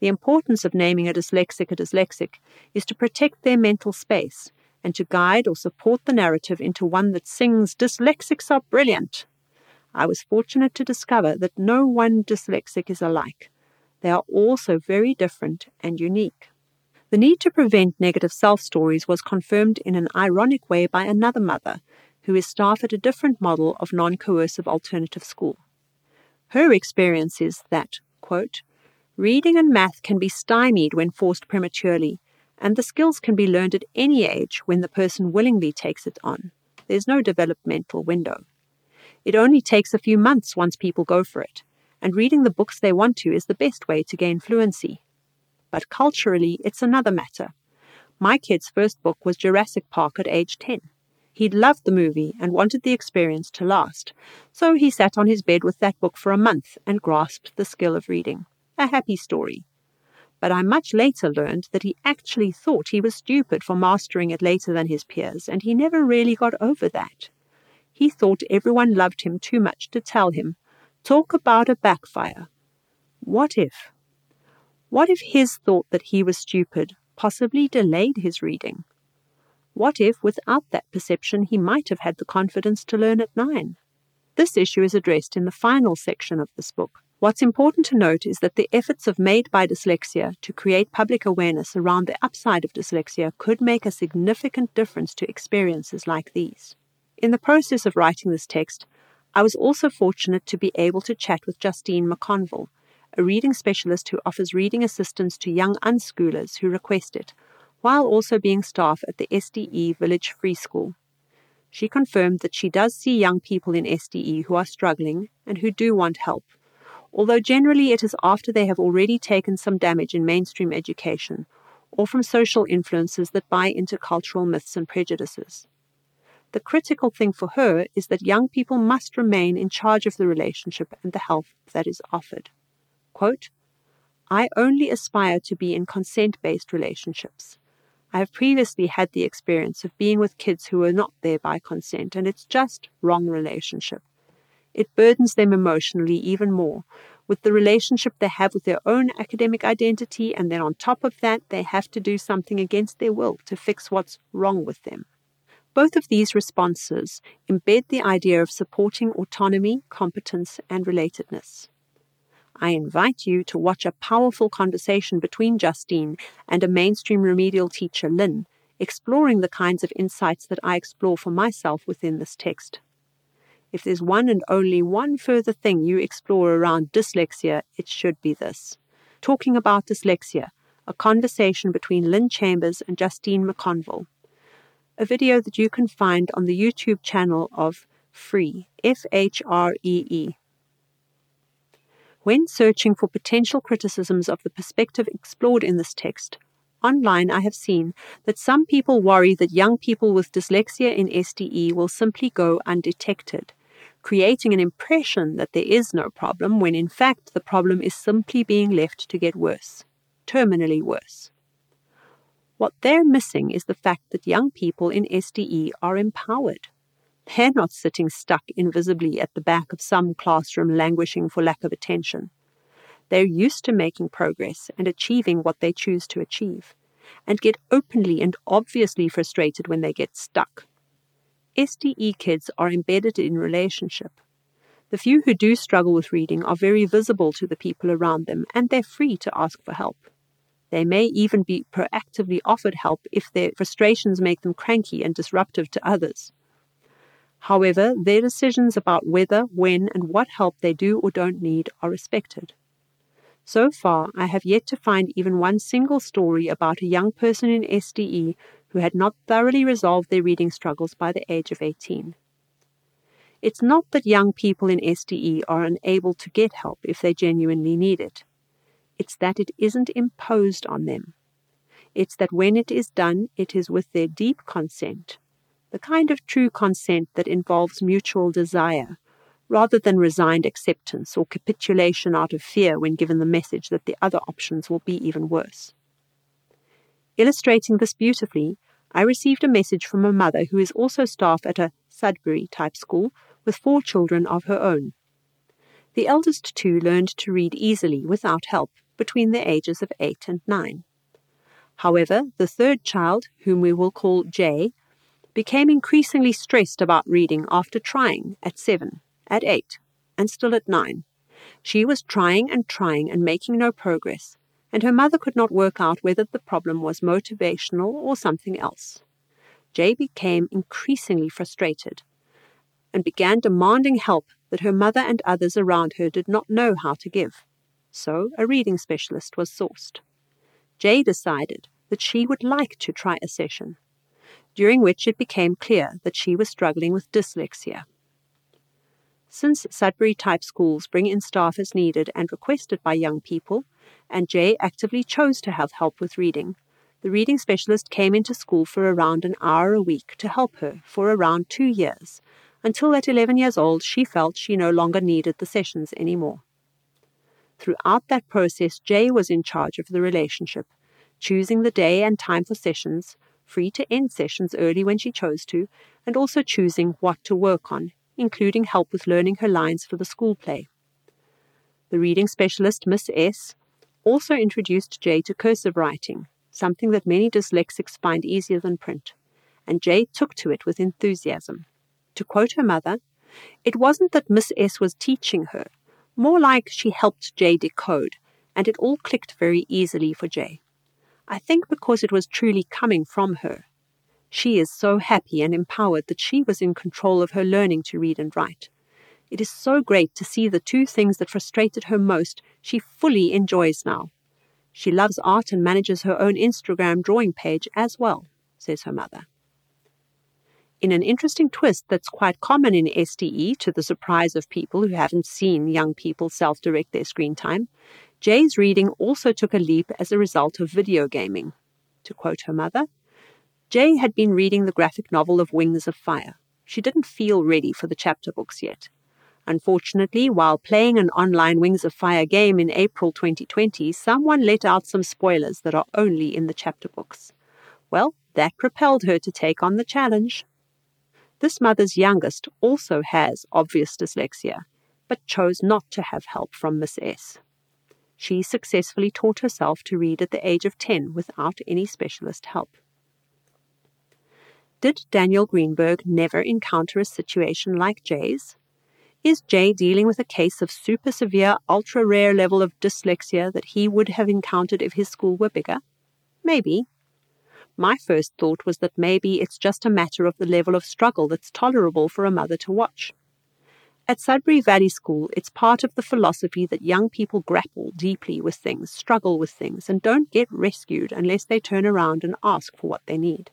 The importance of naming a dyslexic a dyslexic is to protect their mental space and to guide or support the narrative into one that sings, 'Dyslexics are brilliant.' I was fortunate to discover that no one dyslexic is alike. They are all so very different and unique." The need to prevent negative self-stories was confirmed in an ironic way by another mother, who is staff at a different model of non-coercive alternative school. Her experience is that, quote, "Reading and math can be stymied when forced prematurely, and the skills can be learned at any age when the person willingly takes it on. There's no developmental window. It only takes a few months once people go for it, and reading the books they want to is the best way to gain fluency. But culturally, it's another matter. My kid's first book was Jurassic Park at age ten. He'd loved the movie and wanted the experience to last, so he sat on his bed with that book for a month and grasped the skill of reading. A happy story. But I much later learned that he actually thought he was stupid for mastering it later than his peers, and he never really got over that. He thought everyone loved him too much to tell him, 'Talk about a backfire.' What if? What if his thought that he was stupid possibly delayed his reading? What if, without that perception, he might have had the confidence to learn at nine? This issue is addressed in the final section of this book. What's important to note is that the efforts of Made by Dyslexia to create public awareness around the upside of dyslexia could make a significant difference to experiences like these. In the process of writing this text, I was also fortunate to be able to chat with Justine McConville, a reading specialist who offers reading assistance to young unschoolers who request it, while also being staff at the S D E Village Free School. She confirmed that she does see young people in S D E who are struggling and who do want help, although generally it is after they have already taken some damage in mainstream education or from social influences that buy into cultural myths and prejudices. The critical thing for her is that young people must remain in charge of the relationship and the help that is offered. Quote, I only aspire to be in consent-based relationships. I have previously had the experience of being with kids who were not there by consent, and it's just wrong relationship. It burdens them emotionally even more, with the relationship they have with their own academic identity, and then on top of that, they have to do something against their will to fix what's wrong with them. Both of these responses embed the idea of supporting autonomy, competence, and relatedness. I invite you to watch a powerful conversation between Justine and a mainstream remedial teacher, Lynn, exploring the kinds of insights that I explore for myself within this text. If there's one and only one further thing you explore around dyslexia, it should be this. Talking about dyslexia, a conversation between Lynn Chambers and Justine McConville. A video that you can find on the YouTube channel of Free, F H R E E. When searching for potential criticisms of the perspective explored in this text, online I have seen that some people worry that young people with dyslexia in S D E will simply go undetected, creating an impression that there is no problem when in fact the problem is simply being left to get worse, terminally worse. What they're missing is the fact that young people in S D E are empowered. They're not sitting stuck invisibly at the back of some classroom languishing for lack of attention. They're used to making progress and achieving what they choose to achieve, and get openly and obviously frustrated when they get stuck. S D E kids are embedded in relationship. The few who do struggle with reading are very visible to the people around them, and they're free to ask for help. They may even be proactively offered help if their frustrations make them cranky and disruptive to others. However, their decisions about whether, when, and what help they do or don't need are respected. So far, I have yet to find even one single story about a young person in S D E who had not thoroughly resolved their reading struggles by the age of eighteen. It's not that young people in S D E are unable to get help if they genuinely need it. It's that it isn't imposed on them. It's that when it is done, it is with their deep consent. The kind of true consent that involves mutual desire, rather than resigned acceptance or capitulation out of fear when given the message that the other options will be even worse. Illustrating this beautifully, I received a message from a mother who is also staff at a Sudbury-type school with four children of her own. The eldest two learned to read easily without help between the ages of eight and nine. However, the third child, whom we will call Jay, became increasingly stressed about reading after trying at seven, at eight, and still at nine. She was trying and trying and making no progress, and her mother could not work out whether the problem was motivational or something else. Jay became increasingly frustrated and began demanding help that her mother and others around her did not know how to give. So a reading specialist was sourced. Jay decided that she would like to try a session, during which it became clear that she was struggling with dyslexia. Since Sudbury-type schools bring in staff as needed and requested by young people, and Jay actively chose to have help with reading, the reading specialist came into school for around an hour a week to help her for around two years, until at eleven years old she felt she no longer needed the sessions anymore. Throughout that process, Jay was in charge of the relationship, choosing the day and time for sessions, free to end sessions early when she chose to, and also choosing what to work on, including help with learning her lines for the school play. The reading specialist, Miss S, also introduced Jay to cursive writing, something that many dyslexics find easier than print, and Jay took to it with enthusiasm. To quote her mother, "It wasn't that Miss S was teaching her, more like she helped Jay decode, and it all clicked very easily for Jay. I think because it was truly coming from her. She is so happy and empowered that she was in control of her learning to read and write. It is so great to see the two things that frustrated her most she fully enjoys now. She loves art and manages her own Instagram drawing page as well," says her mother. In an interesting twist that's quite common in S D E, to the surprise of people who haven't seen young people self-direct their screen time, Jay's reading also took a leap as a result of video gaming. To quote her mother, "Jay had been reading the graphic novel of Wings of Fire. She didn't feel ready for the chapter books yet. Unfortunately, while playing an online Wings of Fire game in April twenty twenty, someone let out some spoilers that are only in the chapter books. Well, that propelled her to take on the challenge." This mother's youngest also has obvious dyslexia, but chose not to have help from Miss S. She successfully taught herself to read at the age of ten without any specialist help. Did Daniel Greenberg never encounter a situation like Jay's? Is Jay dealing with a case of super severe, ultra-rare level of dyslexia that he would have encountered if his school were bigger? Maybe. My first thought was that maybe it's just a matter of the level of struggle that's tolerable for a mother to watch. At Sudbury Valley School, it's part of the philosophy that young people grapple deeply with things, struggle with things, and don't get rescued unless they turn around and ask for what they need.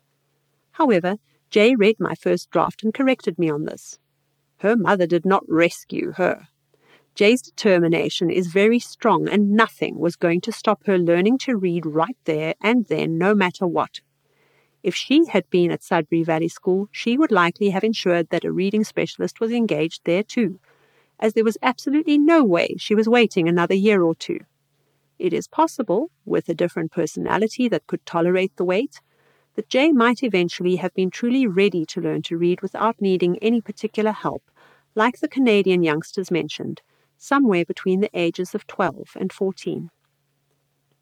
However, Jay read my first draft and corrected me on this. Her mother did not rescue her. Jay's determination is very strong, and nothing was going to stop her learning to read right there and then, no matter what. If she had been at Sudbury Valley School, she would likely have ensured that a reading specialist was engaged there too, as there was absolutely no way she was waiting another year or two. It is possible, with a different personality that could tolerate the wait, that Jay might eventually have been truly ready to learn to read without needing any particular help, like the Canadian youngsters mentioned, somewhere between the ages of twelve and fourteen.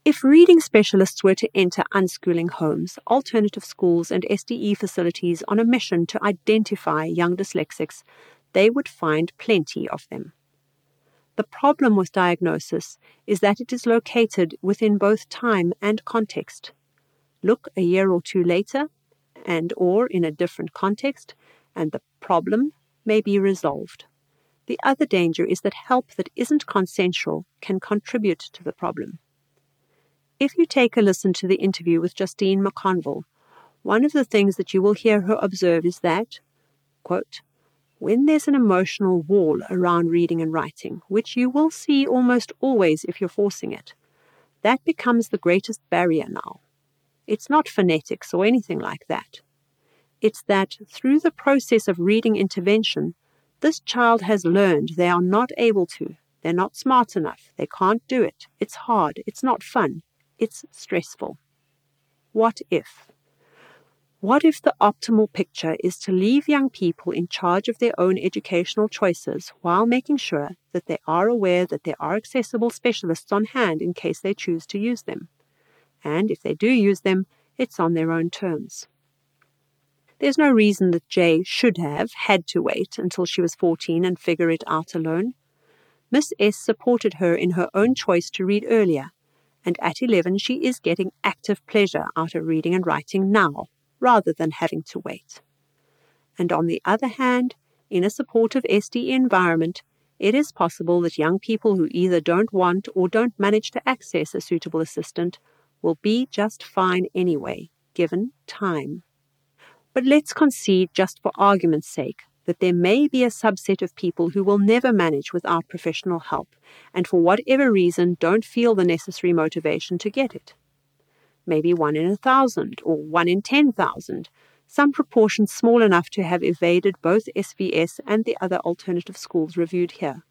If reading specialists were to enter unschooling homes, alternative schools and S D E facilities on a mission to identify young dyslexics, they would find plenty of them. The problem with diagnosis is that it is located within both time and context. Look a year or two later, and or in a different context, and the problem may be resolved. The other danger is that help that isn't consensual can contribute to the problem. If you take a listen to the interview with Justine McConville, one of the things that you will hear her observe is that, quote, "When there's an emotional wall around reading and writing, which you will see almost always if you're forcing it, that becomes the greatest barrier now. It's not phonetics or anything like that. It's that through the process of reading intervention, this child has learned they are not able to, they're not smart enough, they can't do it, it's hard, it's not fun, it's stressful. What if? What if the optimal picture is to leave young people in charge of their own educational choices while making sure that they are aware that there are accessible specialists on hand in case they choose to use them? And if they do use them, it's on their own terms." There's no reason that Jay should have had to wait until she was fourteen and figure it out alone. Miss S supported her in her own choice to read earlier, and at eleven she is getting active pleasure out of reading and writing now, rather than having to wait. And on the other hand, in a supportive S D E environment, it is possible that young people who either don't want or don't manage to access a suitable assistant will be just fine anyway, given time. But let's concede, just for argument's sake, that there may be a subset of people who will never manage without professional help, and for whatever reason don't feel the necessary motivation to get it. Maybe one in a thousand, or one in ten thousand, some proportion small enough to have evaded both S V S and the other alternative schools reviewed here.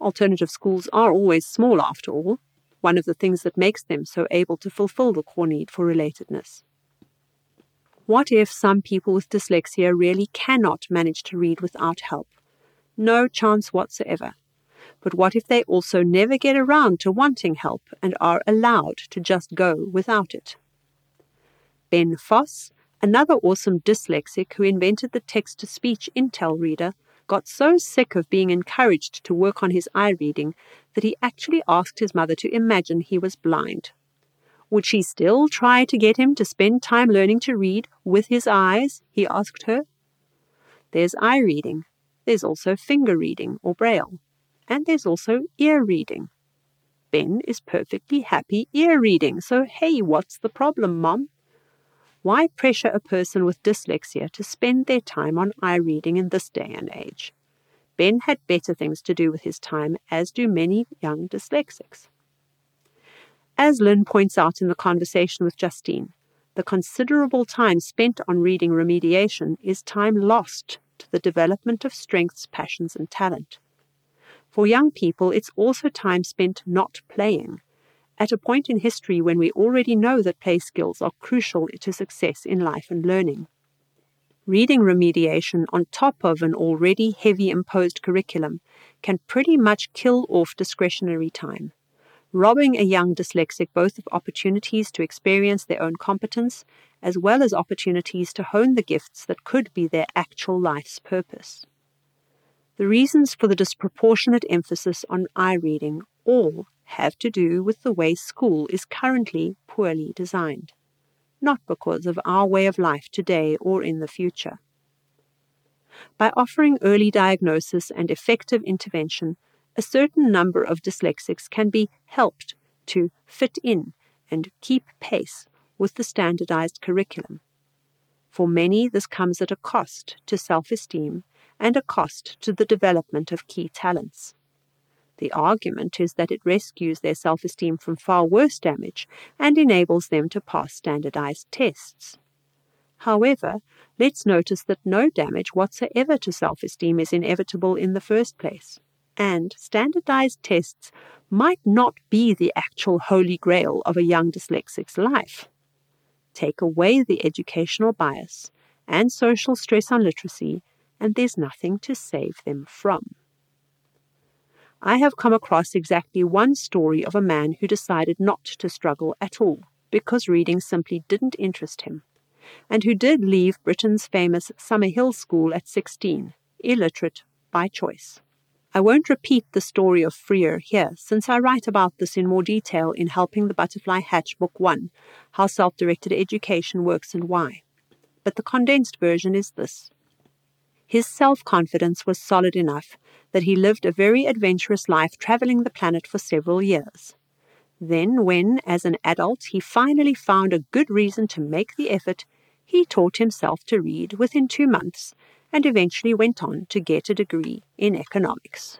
Alternative schools are always small, after all, one of the things that makes them so able to fulfill the core need for relatedness. What if some people with dyslexia really cannot manage to read without help? No chance whatsoever. But what if they also never get around to wanting help and are allowed to just go without it? Ben Foss, Another awesome dyslexic who invented the text-to-speech Intel reader got so sick of being encouraged to work on his eye reading that he actually asked his mother to imagine he was blind. Would she still try to get him to spend time learning to read with his eyes, he asked her. There's eye reading. There's also finger reading, or braille. And there's also ear reading. Ben is perfectly happy ear reading, so hey, what's the problem, Mom? Why pressure a person with dyslexia to spend their time on eye reading in this day and age? Ben had better things to do with his time, as do many young dyslexics. As Lynn points out in the conversation with Justine, the considerable time spent on reading remediation is time lost to the development of strengths, passions, and talent. For young people, it's also time spent not playing, at a point in history when we already know that play skills are crucial to success in life and learning. Reading remediation on top of an already heavy imposed curriculum can pretty much kill off discretionary time, robbing a young dyslexic both of opportunities to experience their own competence as well as opportunities to hone the gifts that could be their actual life's purpose. The reasons for the disproportionate emphasis on eye reading all have to do with the way school is currently poorly designed, not because of our way of life today or in the future. By offering early diagnosis and effective intervention, a certain number of dyslexics can be helped to fit in and keep pace with the standardized curriculum. For many, this comes at a cost to self-esteem and a cost to the development of key talents. The argument is that it rescues their self-esteem from far worse damage and enables them to pass standardized tests. However, let's notice that no damage whatsoever to self-esteem is inevitable in the first place, and standardized tests might not be the actual holy grail of a young dyslexic's life. Take away the educational bias and social stress on literacy, and there's nothing to save them from. I have come across exactly one story of a man who decided not to struggle at all because reading simply didn't interest him, and who did leave Britain's famous Summerhill School at sixteen, illiterate by choice. I won't repeat the story of Freer here, since I write about this in more detail in Helping the Butterfly Hatch, Book one, How Self-Directed Education Works and Why. But the condensed version is this. His self-confidence was solid enough that he lived a very adventurous life traveling the planet for several years. Then, when, as an adult, he finally found a good reason to make the effort, he taught himself to read within two months and eventually went on to get a degree in economics.